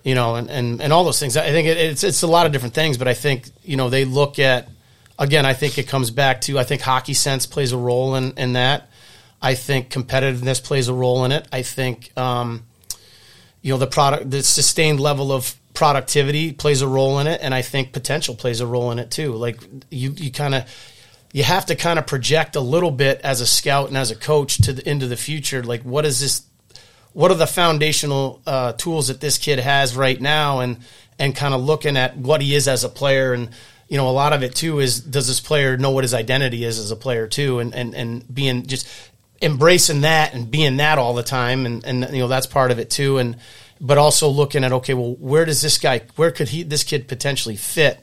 you know, and, and, and all those things. I think it, it's it's a lot of different things, but I think you know they look at again. I think it comes back to I think hockey sense plays a role in, in that. I think competitiveness plays a role in it. I think um, you know the product, the sustained level of productivity plays a role in it, and I think potential plays a role in it too. Like you, you kind of you have to kind of project a little bit as a scout and as a coach to the, into the future. Like what is this? What are the foundational uh, tools that this kid has right now, and and kind of looking at what he is as a player. And you know, a lot of it too is does this player know what his identity is as a player too, and and and being just. embracing that and being that all the time, and, and you know that's part of it too, and but also looking at okay, well, where does this guy, where could he, this kid potentially fit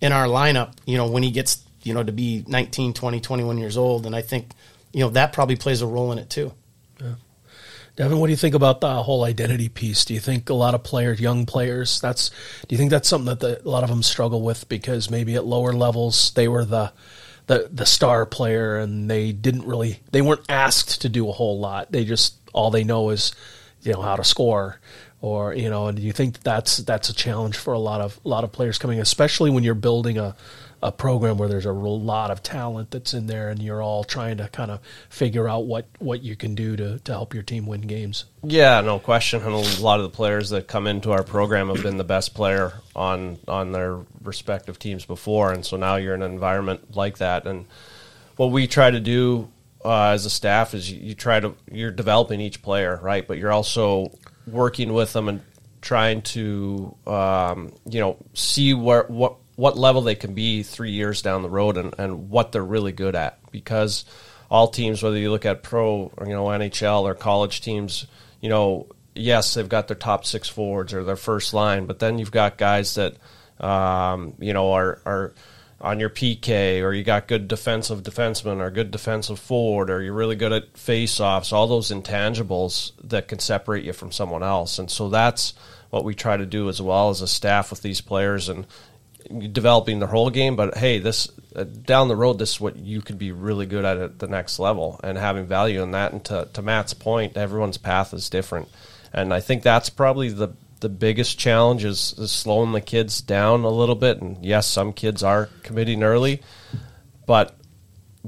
in our lineup? You know, when he gets you know to be nineteen, twenty, twenty-one years old, and I think you know that probably plays a role in it too. Yeah. Devin, what do you think about the whole identity piece? Do you think a lot of players, young players, that's do you think that's something that the, a lot of them struggle with because maybe at lower levels they were the the the star player, and they didn't really, they weren't asked to do a whole lot. They just, all they know is, you know, how to score, or, you know, and do you think that's, that's a challenge for a lot of, a lot of players coming, especially when you're building a, a program where there's a lot of talent that's in there and you're all trying to kind of figure out what, what you can do to, to help your team win games. Yeah, no question. And a lot of the players that come into our program have been the best player on, on their respective teams before. And so now you're in an environment like that. And what we try to do uh, as a staff is you, you try to, you're developing each player, right? But you're also working with them and trying to, um, you know, see where, what, what level they can be three years down the road, and, and what they're really good at, because all teams, whether you look at pro or, you know, N H L or college teams, you know, yes, they've got their top six forwards or their first line, but then you've got guys that, um, you know, are, are on your P K, or you got good defensive defensemen or good defensive forward, or you're really good at faceoffs, all those intangibles that can separate you from someone else. And so that's what we try to do as well as a staff with these players, and developing their whole game, but hey, this uh, down the road, this is what you could be really good at at the next level, and having value in that. And to, to Matt's point, everyone's path is different, and I think that's probably the the biggest challenge is, is slowing the kids down a little bit. And yes, some kids are committing early, but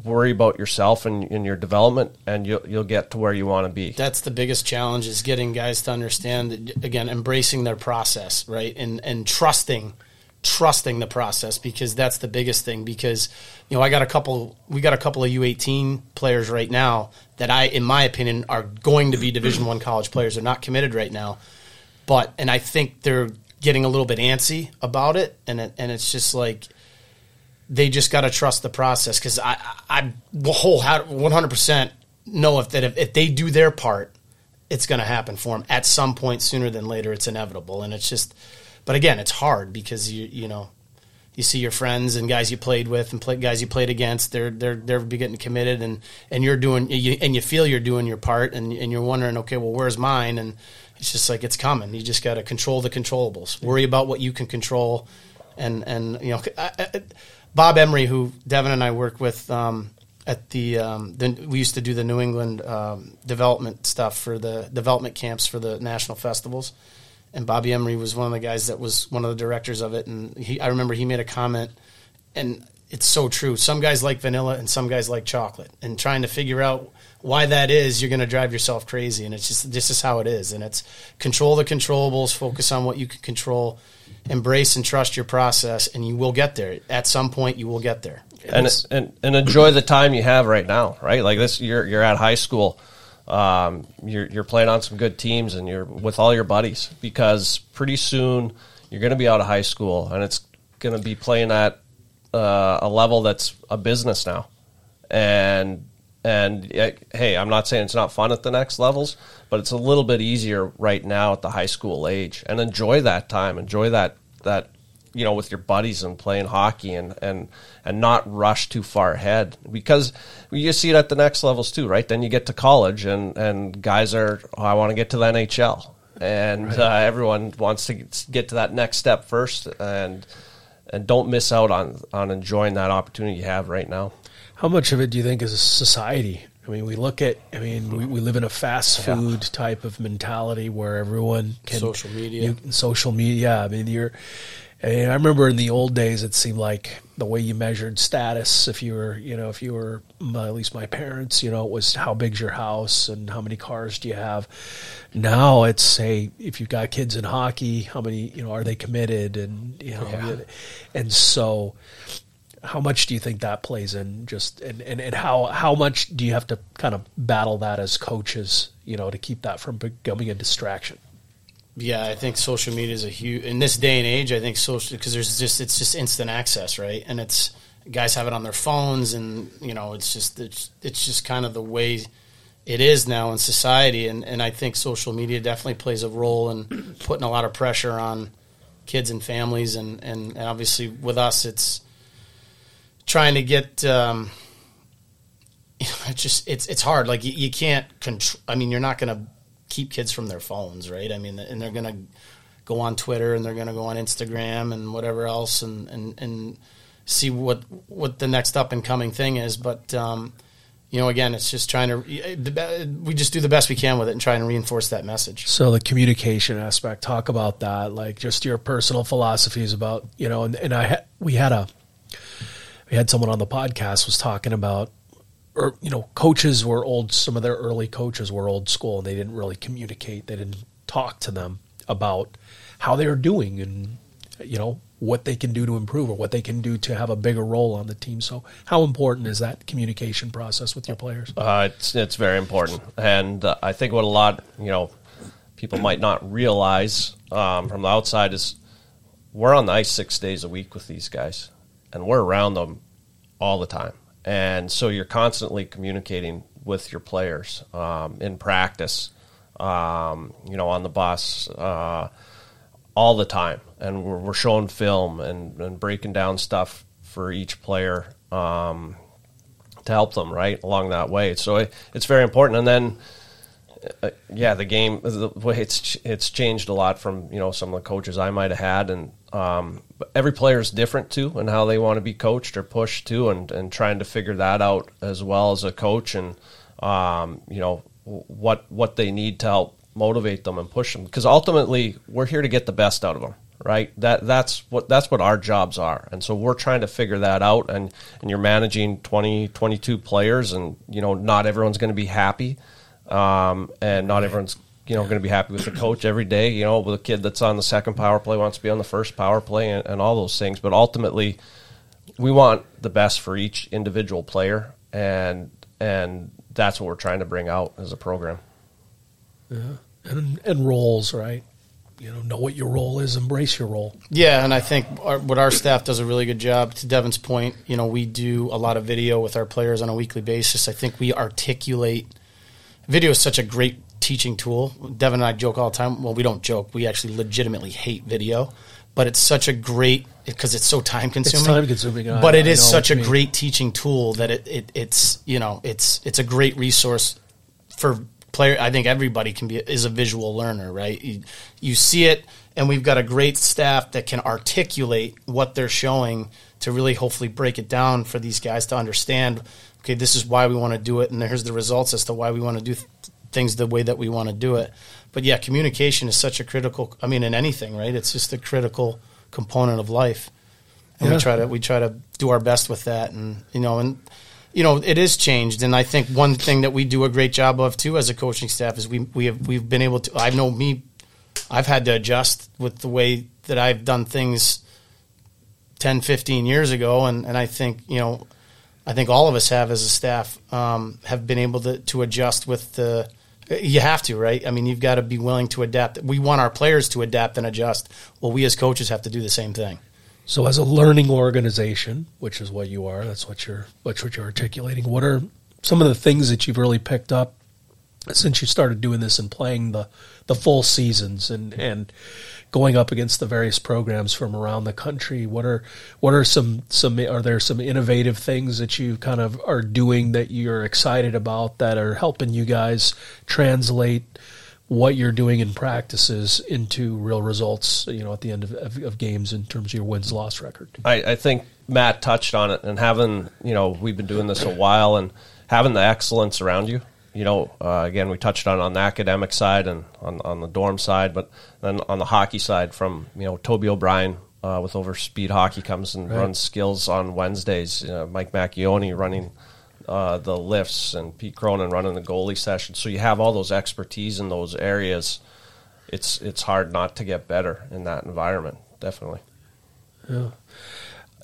worry about yourself and in your development, and you'll you'll get to where you want to be. That's the biggest challenge, is getting guys to understand that, again, embracing their process, right, and and trusting. Trusting the process, because that's the biggest thing. Because you know, I got a couple. We got a couple of U eighteen players right now that I, in my opinion, are going to be Division I college players. They're not committed right now, but and I think they're getting a little bit antsy about it. And it, and it's just like they just got to trust the process, because I I whole one hundred percent know if that if, if they do their part, it's going to happen for them at some point sooner than later. It's inevitable, and it's just. But again, it's hard because you you know you see your friends and guys you played with and play, guys you played against. They're they're they're getting committed, and, and you're doing you, and you feel you're doing your part, and and you're wondering, okay, well, where's mine? And it's just like it's coming. You just got to control the controllables. Worry about what you can control, and and you know I, I, Bob Emery, who Devin and I work with um, at the, um, the we used to do the New England um, development stuff for the development camps for the national festivals. And Bobby Emery was one of the guys that was one of the directors of it. And he, I remember he made a comment, and it's so true. Some guys like vanilla and some guys like chocolate. And trying to figure out why that is, you're going to drive yourself crazy. And it's just this is how it is. And it's control the controllables, focus on what you can control, embrace and trust your process, and you will get there. At some point, you will get there. And and, and, and enjoy the time you have right now, right? Like this, you're you're at high school. Um, you're, you're playing on some good teams, and you're with all your buddies, because pretty soon you're going to be out of high school, and it's going to be playing at uh, a level that's a business now. And, and uh, hey, I'm not saying it's not fun at the next levels, but it's a little bit easier right now at the high school age, and enjoy that time. Enjoy that, that, you know, with your buddies and playing hockey, and, and, and not rush too far ahead, because you see it at the next levels too, right? Then you get to college, and, and guys are, oh, I want to get to the N H L. and right. uh, everyone wants to get to that next step first, and and don't miss out on on enjoying that opportunity you have right now. How much of it do you think is a society? I mean, we look at, I mean, we, we live in a fast food yeah. type of mentality where everyone can... Social media. You, social media, I mean, you're... And I remember in the old days, it seemed like the way you measured status, if you were, you know, if you were, at least my parents, you know, it was how big's your house and how many cars do you have. Now it's, hey, if you've got kids in hockey, how many, you know, are they committed? And, you know, yeah. and so how much do you think that plays in just, and, and, and how, how much do you have to kind of battle that as coaches, you know, to keep that from becoming a distraction? Yeah, I think social media is a huge, in this day and age, I think social, because there's just, it's just instant access, right? And it's, guys have it on their phones, and, you know, it's just, it's, it's just kind of the way it is now in society. And, and I think social media definitely plays a role in putting a lot of pressure on kids and families. And, and, and obviously with us, it's trying to get, um, it's just, it's, it's hard. Like you, you can't control, I mean, you're not going to keep kids from their phones, right? I mean, and they're going to go on Twitter and they're going to go on Instagram and whatever else, and, and, and see what what the next up and coming thing is. But um, you know, again, it's just trying to, we just do the best we can with it and trying to reinforce that message. So the communication aspect, talk about that, like just your personal philosophies about, you know, and, and I ha- we had a we had someone on the podcast was talking about. Or, you know, coaches were old, some of their early coaches were old school, and they didn't really communicate. They didn't talk to them about how they were doing and, you know, what they can do to improve or what they can do to have a bigger role on the team. So how important is that communication process with your players? Uh, it's, it's very important. And uh, I think what a lot, you know, people might not realize um, from the outside is we're on the ice six days a week with these guys, and we're around them all the time. And so you're constantly communicating with your players um, in practice, um, you know, on the bus, uh, all the time. And we're, we're showing film and, and breaking down stuff for each player um, to help them, right, along that way. So it, it's very important. And then, uh, yeah, the game, the way it's it's changed a lot from, you know, some of the coaches I might have had, and um but every player is different too, and how they want to be coached or pushed too, and, and trying to figure that out as well as a coach, and um, you know, what what they need to help motivate them and push them, because ultimately we're here to get the best out of them, right? That that's what that's what our jobs are, and so we're trying to figure that out. And, and you're managing twenty, twenty-two players, and you know, not everyone's going to be happy, um, and not everyone's. You know, going to be happy with the coach every day, you know, with a kid that's on the second power play wants to be on the first power play, and, and all those things. But ultimately, we want the best for each individual player, and and that's what we're trying to bring out as a program. Yeah, and, and roles, right? You know, know what your role is, embrace your role. Yeah, and I think our, what our staff does a really good job, to Devin's point, you know, we do a lot of video with our players on a weekly basis. I think we articulate – video is such a great – teaching tool. Devin and I joke all the time. Well, we don't joke. We actually legitimately hate video, but it's such a great, because it's so time consuming. It's time consuming. But I, it is such a mean. great teaching tool that it, it it's, you know, it's it's a great resource for player. I think everybody can be is a visual learner, right? You, you see it, and we've got a great staff that can articulate what they're showing to really hopefully break it down for these guys to understand, okay, this is why we want to do it, and here's the results as to why we want to do th- things the way that we want to do it. But yeah, communication is such a critical, I mean, in anything, right? It's just a critical component of life. And yeah. we try to, we try to do our best with that. And, you know, and, you know, it is changed. And I think one thing that we do a great job of too, as a coaching staff, is we, we have, we've been able to, I know me, I've had to adjust with the way that I've done things ten, fifteen years ago. And, and I think, you know, I think all of us have as a staff, um, have been able to, to adjust with the, you have to, right? I mean, you've got to be willing to adapt. We want our players to adapt and adjust. Well, we as coaches have to do the same thing. So as a learning organization, which is what you are, that's what you're, that's what you're articulating, what are some of the things that you've really picked up since you started doing this and playing the, the full seasons and, and going up against the various programs from around the country? What are what are some, some are there some innovative things that you kind of are doing that you're excited about that are helping you guys translate what you're doing in practices into real results, you know, at the end of, of, of games in terms of your wins-loss record. I, I think Matt touched on it, and having, you know, we've been doing this a while, and having the excellence around you, you know, uh, again, we touched on on the academic side and on, on the dorm side, but then on the hockey side from, you know, Toby O'Brien uh, with Over Speed Hockey comes and right. runs skills on Wednesdays, uh, Mike Macchione running Uh, the lifts, and Pete Cronin running the goalie session. So you have all those expertise in those areas. It's it's hard not to get better in that environment, definitely. Yeah.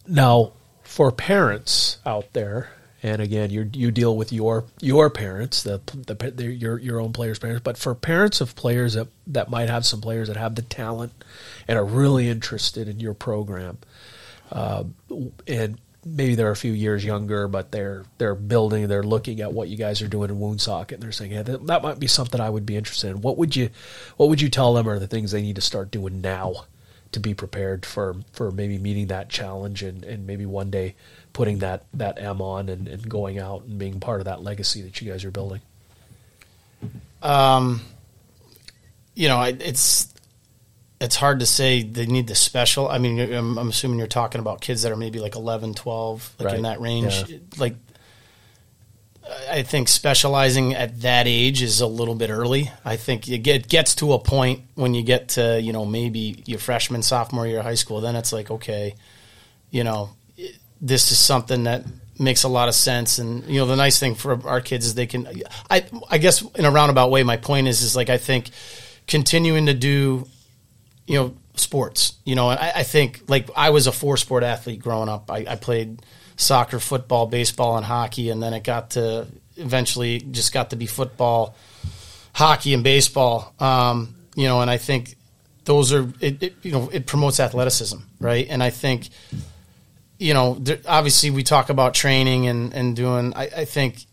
Now, for parents out there, and again, you you deal with your your parents, the the, the your your own players' parents, but for parents of players that, that might have some players that have the talent and are really interested in your program, uh, and maybe they're a few years younger, but they're they're building, they're looking at what you guys are doing in Woonsocket, and they're saying, yeah, that, that might be something I would be interested in. What would you what would you tell them are the things they need to start doing now to be prepared for, for maybe meeting that challenge and, and maybe one day putting that, that M on and, and going out and being part of that legacy that you guys are building? Um, you know, it's... It's hard to say they need the special. I mean, I'm, I'm assuming you're talking about kids that are maybe like eleven, twelve, like right. in that range. Yeah. Like, I think specializing at that age is a little bit early. I think it gets to a point when you get to, you know, maybe your freshman, sophomore year of high school, then it's like, okay, you know, this is something that makes a lot of sense. And, you know, the nice thing for our kids is they can, I, I guess in a roundabout way, my point is, is like, I think continuing to do, you know, sports, you know, I, I think like I was a four sport athlete growing up. I, I played soccer, football, baseball, and hockey. And then it got to eventually just got to be football, hockey, and baseball. Um, you know, and I think those are, it, it, you know, it promotes athleticism. Right. And I think, you know, there, obviously we talk about training and, and doing, I, I think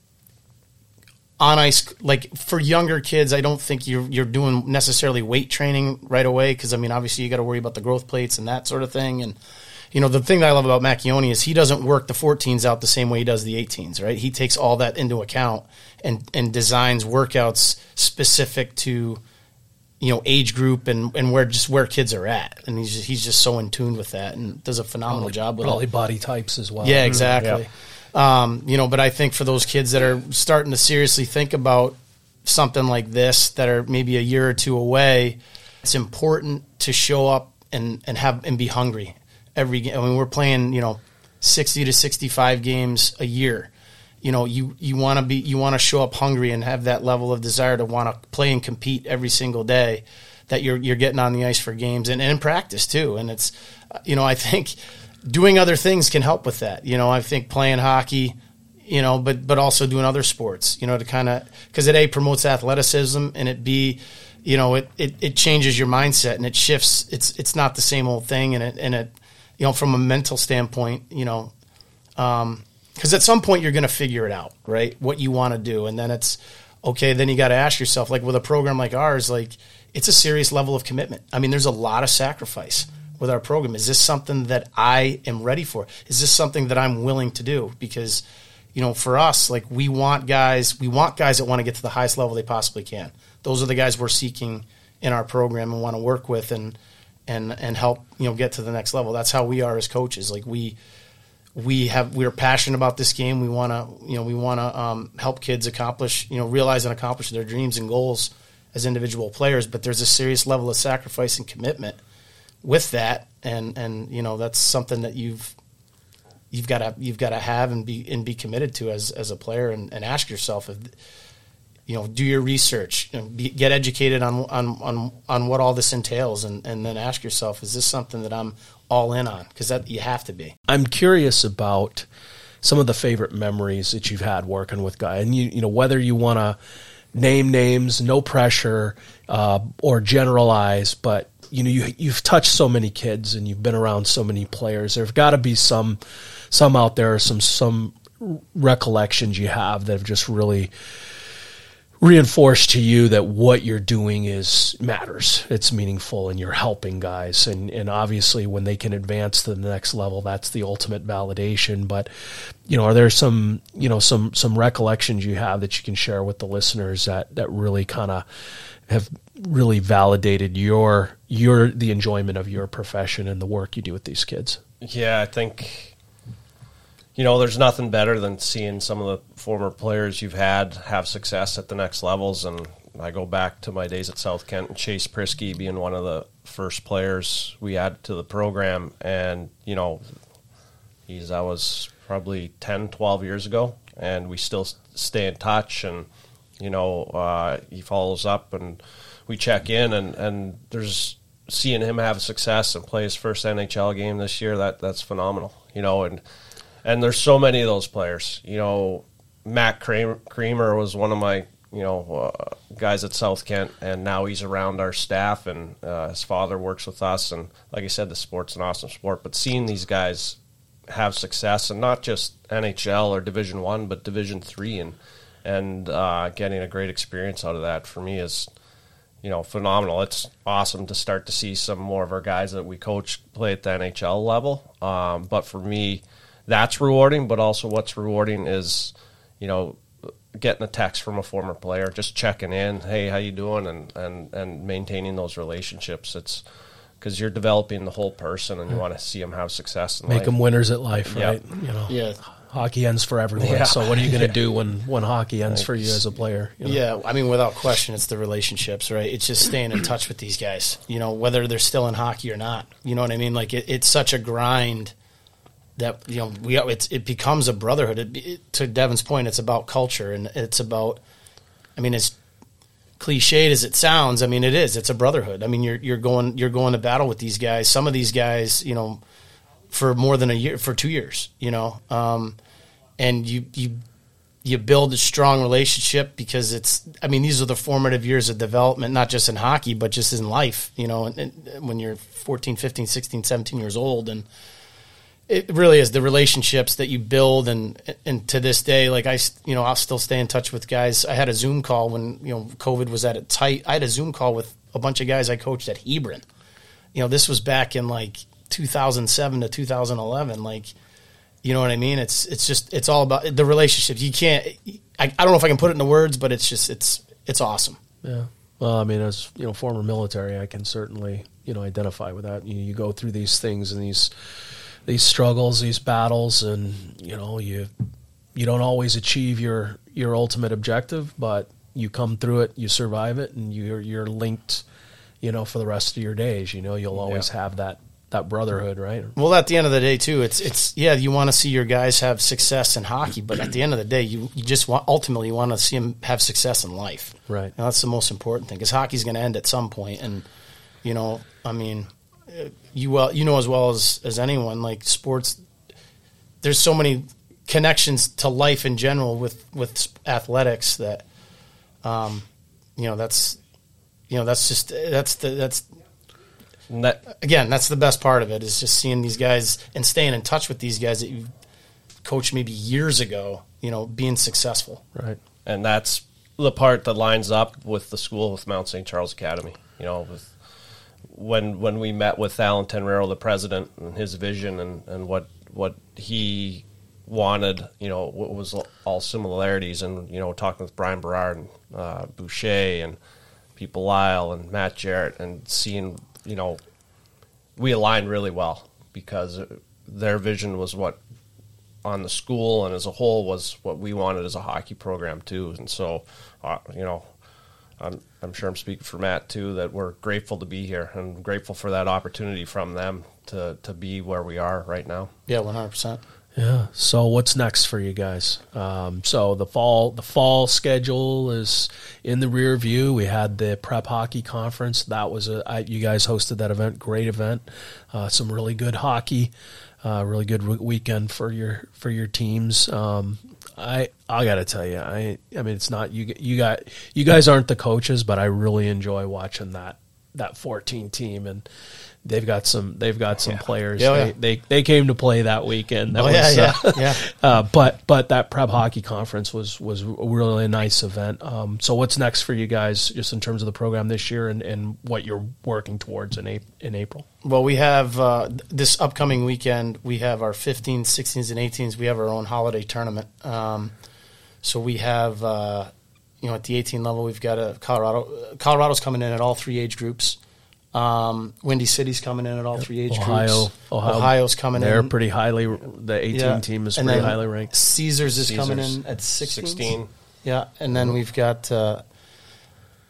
on ice, like for younger kids, I don't think you're you're doing necessarily weight training right away because, I mean, obviously you got to worry about the growth plates and that sort of thing. And, you know, the thing that I love about Macchione is he doesn't work the fourteens out the same way he does the eighteens, right? He takes all that into account and, and designs workouts specific to, you know, age group and, and where just where kids are at. And he's just, he's just so in tune with that and does a phenomenal probably, job with all body types as well. Yeah, exactly. Yeah. Um, you know, but I think for those kids that are starting to seriously think about something like this, that are maybe a year or two away, it's important to show up and, and have and be hungry every game. I mean, we're playing, you know, sixty to sixty-five games a year. You know, you, you want to be you want to show up hungry and have that level of desire to want to play and compete every single day that you're you're getting on the ice for games and, and in practice too. And it's, you know, I think doing other things can help with that. You know, I think playing hockey, you know, but, but also doing other sports, you know, to kind of, because it A, promotes athleticism, and it B, you know, it, it, it changes your mindset and it shifts. It's it's not the same old thing. And it, and it you know, from a mental standpoint, you know, because um, at some point you're going to figure it out, right, what you want to do. And then it's, okay, then you got to ask yourself, like with a program like ours, like it's a serious level of commitment. I mean, there's a lot of sacrifice with our program. Is this something that I am ready for? Is this something that I'm willing to do? Because, you know, for us, like we want guys, we want guys that want to get to the highest level they possibly can. Those are the guys we're seeking in our program and want to work with and, and, and help, you know, get to the next level. That's how we are as coaches. Like we, we have, we're passionate about this game. We want to, you know, we want to um, help kids accomplish, you know, realize and accomplish their dreams and goals as individual players, but there's a serious level of sacrifice and commitment with that, and and you know that's something that you've you've got to you've got to have and be and be committed to as as a player, and, and ask yourself if, you know, do your research and be, get educated on, on on on what all this entails, and and then ask yourself, is this something that I'm all in on? Because that you have to be. I'm curious about some of the favorite memories that you've had working with guys, and you you know whether you want to name names, no pressure, uh, or generalize, but you know, you, you've touched so many kids and you've been around so many players. There've got to be some, some out there, some, some recollections you have that have just really, reinforce to you that what you're doing is matters. It's meaningful and you're helping guys. And, and obviously when they can advance to the next level, that's the ultimate validation. But, you know, are there some, you know, some, some recollections you have that you can share with the listeners that, that really kind of have really validated your, your, the enjoyment of your profession and the work you do with these kids? Yeah, I think, you know, there's nothing better than seeing some of the former players you've had have success at the next levels. And I go back to my days at South Kent and Chase Prisky being one of the first players we added to the program. And, you know, he's that was probably ten, twelve years ago, and we still stay in touch. And, you know, uh, he follows up and we check in, and, and there's seeing him have success and play his first N H L game this year, that that's phenomenal, you know, and And there's so many of those players. You know, Matt Creamer was one of my, you know, uh, guys at South Kent, and now he's around our staff, and uh, his father works with us. And like I said, the sport's an awesome sport. But seeing these guys have success, and not just N H L or Division One, but Division Three, and and uh, getting a great experience out of that for me is, you know, phenomenal. It's awesome to start to see some more of our guys that we coach play at the N H L level. Um, but for me, that's rewarding, but also what's rewarding is, you know, getting a text from a former player, just checking in, hey, how you doing, and, and, and maintaining those relationships. It's because you're developing the whole person, and you want to see them have success in Make life. Them winners at life, right? Yep. You know, yeah. Hockey ends for everyone, yeah. So what are you going to yeah. do when, when hockey ends like, for you as a player? You know? Yeah, I mean, without question, it's the relationships, right? It's just staying in touch with these guys, you know, whether they're still in hockey or not. You know what I mean? Like, it, it's such a grind that, you know, we it's, it becomes a brotherhood. It, it, to Devin's point, it's about culture, and it's about, I mean, as cliched as it sounds, I mean, it is. It's a brotherhood. I mean, you're you're going you're going to battle with these guys. Some of these guys, you know, for more than a year, for two years, you know, um, and you you you build a strong relationship because it's. I mean, these are the formative years of development, not just in hockey, but just in life. You know, and, and when you're fourteen, fifteen, sixteen, seventeen years old, and it really is the relationships that you build, and and to this day, like I, you know, I'll still stay in touch with guys. I had a Zoom call when, you know, COVID was at its height. I had a Zoom call with a bunch of guys I coached at Hebron. You know, this was back in like two thousand seven to two thousand eleven. Like, you know what I mean? It's it's just it's all about the relationships. You can't. I, I don't know if I can put it into words, but it's just it's it's awesome. Yeah. Well, I mean, as you know, former military, I can certainly you know identify with that. You, you go through these things and these. these struggles, these battles, and, you know, you you don't always achieve your, your ultimate objective, but you come through it, you survive it, and you're you're linked, you know, for the rest of your days. You know, you'll always yeah. have that, that brotherhood, right? Well, at the end of the day, too, it's, it's yeah, you want to see your guys have success in hockey, but at the end of the day, you, you just want, ultimately want to see them have success in life. Right. And that's the most important thing, because hockey's going to end at some point, and, you know, I mean – You well, you know as well as, as anyone, like sports, there's so many connections to life in general with, with athletics that, um, you know, that's, you know, that's just, that's the, that's, that, again, that's the best part of it is just seeing these guys and staying in touch with these guys that you coached maybe years ago, you know, being successful. Right. And that's the part that lines up with the school, with Mount Saint Charles Academy, you know, with, When when we met with Alan Tenrero, the president, and his vision and, and what what he wanted, you know, what was all similarities. And, you know, talking with Brian Berard and uh, Boucher and Pete Belisle and Matt Jarrett and seeing, you know, we aligned really well because their vision was what on the school and as a whole was what we wanted as a hockey program too. And so, uh, you know, I'm, I'm sure I'm speaking for Matt, too, that we're grateful to be here and grateful for that opportunity from them to, to be where we are right now. Yeah, one hundred percent. Yeah. So what's next for you guys? Um, so the fall the fall schedule is in the rear view. We had the prep hockey conference. That was a I, you guys hosted that event. Great event. Uh, some really good hockey. Uh, really good re- weekend for your for your teams. Um, I I gotta tell you, I I mean it's not you you got you guys aren't the coaches, but I really enjoy watching that that fourteen team and they've got some they've got some yeah. players. Yeah, they, yeah. they they came to play that weekend. That oh, was, yeah, uh, yeah. yeah. Uh, but but that prep hockey conference was was a really nice event. Um, so what's next for you guys, just in terms of the program this year and, and what you're working towards in in April? Well, we have uh, this upcoming weekend. We have our fifteens, sixteens, and eighteens. We have our own holiday tournament. Um, so we have uh, you know at the eighteen level, we've got a Colorado. Colorado's coming in at all three age groups. Um, Windy City's coming in at all three age Ohio, groups. Ohio, Ohio's coming they're in. They're pretty highly. The eighteen yeah. team is and pretty highly ranked. Caesars is Caesars. coming in at sixteen. Yeah, and then we've got uh,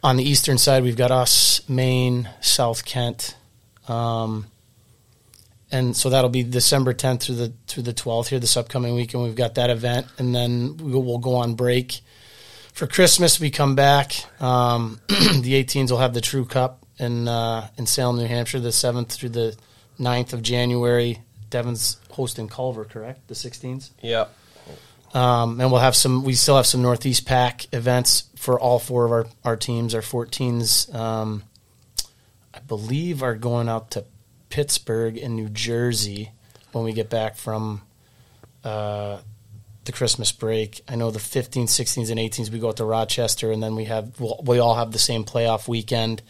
on the eastern side we've got us, Maine, South Kent, um, and so that'll be December tenth through the through the twelfth here this upcoming week, and we've got that event, and then we'll, we'll go on break for Christmas. We come back. Um, the eighteens will have the True Cup. In, uh, in Salem, New Hampshire, the seventh through the ninth of January. Devon's hosting Culver, correct? The sixteens? Yeah. Um, and we'll have some, we still have some Northeast Pack events for all four of our, our teams. Our fourteens, um, I believe, are going out to Pittsburgh and New Jersey when we get back from uh, the Christmas break. I know the fifteens, sixteens, and eighteens, we go out to Rochester, and then we have, we'll, we all have the same playoff weekend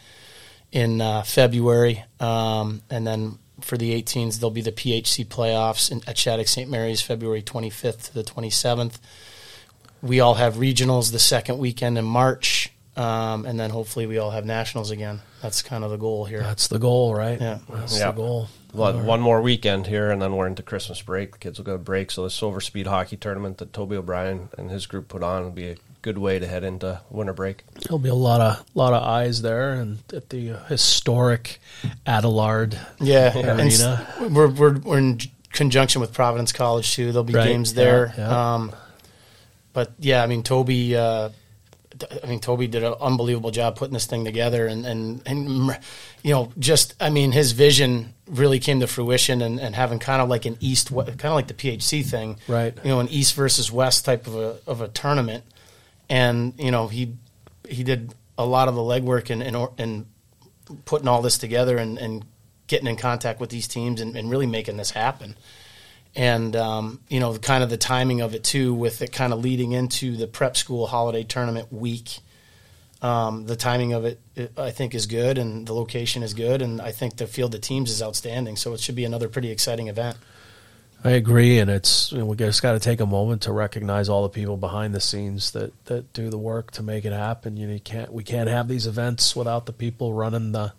in uh, February, um, and then for the eighteens, there'll be the P H C playoffs in, at Shattuck Saint Mary's, February twenty-fifth to the twenty-seventh. We all have regionals the second weekend in March, um, and then hopefully we all have nationals again. That's kind of the goal here. That's the goal, right? Yeah. That's yeah. the goal. Well, one more weekend here, and then we're into Christmas break. The kids will go to break, so the Silver Speed Hockey Tournament that Toby O'Brien and his group put on will be a good way to head into winter break. There'll be a lot of lot of eyes there, and at the historic Adelard yeah. Arena. And we're, we're we're in conjunction with Providence College too. There'll be right. games there. Yeah, yeah. Um, but yeah, I mean Toby. Uh, I mean Toby did an unbelievable job putting this thing together, and and and you know just I mean his vision really came to fruition, and, and having kind of like an East, kind of like the P H C thing, right? You know, an East versus West type of a of a tournament. And, you know, he he did a lot of the legwork in, in, in putting all this together and, and getting in contact with these teams and, and really making this happen. And, um, you know, kind of the timing of it, too, with it kind of leading into the prep school holiday tournament week. Um, the timing of it, it, I think, is good, and the location is good, and I think the field of teams is outstanding. So it should be another pretty exciting event. I agree, and it's we just got to take a moment to recognize all the people behind the scenes that, that do the work to make it happen. You know, you can't we can't have these events without the people running the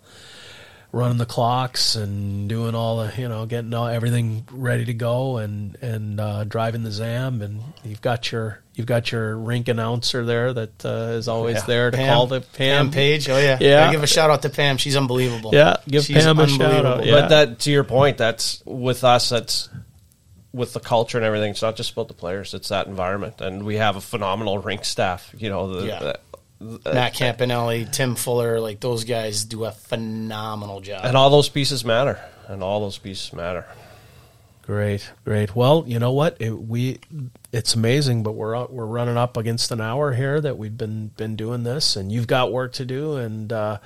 running the clocks and doing all the you know getting all, everything ready to go and and uh, driving the ZAM. And you've got your you've got your rink announcer there that uh, is always yeah. there to Pam, call the Pam, Pam Page. Oh yeah, yeah. I give a shout out to Pam. She's unbelievable. Yeah, give She's Pam a shout out. Yeah. But that to your point, that's with us. That's with the culture and everything, it's not just about the players, it's that environment. And we have a phenomenal rink staff. You know, the, yeah. the, the, Matt Campanelli, Tim Fuller, like those guys do a phenomenal job. And all those pieces matter. And all those pieces matter. Great, great. Well, you know what? It, we it's amazing, but we're we're running up against an hour here that we've been been doing this, and you've got work to do, and uh,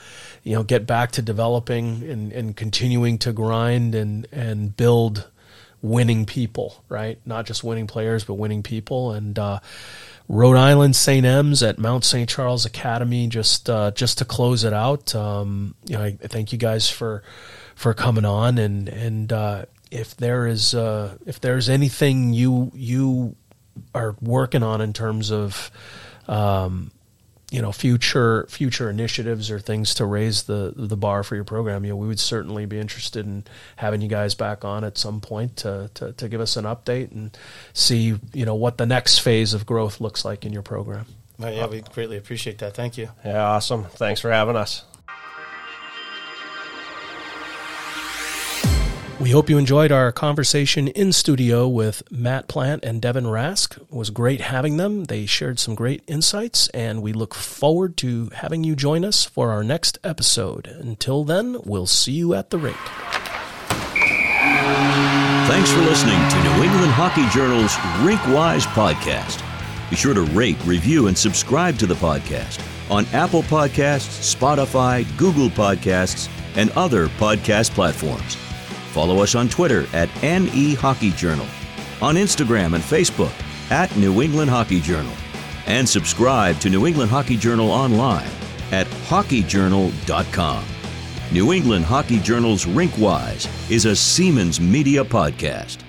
you know, get back to developing and, and continuing to grind and and build winning people, right? Not just winning players, but winning people. And uh, Rhode Island Saint M's at Mount Saint Charles Academy, just uh, just to close it out. Um, you know, I, I thank you guys for for coming on. And and uh, if there is uh, if there's anything you you are working on in terms of um, you know future future initiatives or things to raise the the bar for your program, you know, we would certainly be interested in having you guys back on at some point to, to to give us an update and see you know what the next phase of growth looks like in your program. Oh, yeah, we greatly appreciate that. Thank you. Yeah, awesome. Thanks for having us. We hope you enjoyed our conversation in studio with Matt Plant and Devin Rask. It was great having them. They shared some great insights, and we look forward to having you join us for our next episode. Until then, we'll see you at the rink. Thanks for listening to New England Hockey Journal's RinkWise podcast. Be sure to rate, review, and subscribe to the podcast. on Apple Podcasts, Spotify, Google Podcasts, and other podcast platforms. Follow us on Twitter at N E Hockey Journal, on Instagram and Facebook at New England Hockey Journal, and subscribe to New England Hockey Journal online at hockey journal dot com. New England Hockey Journal's RinkWise is a Siemens Media podcast.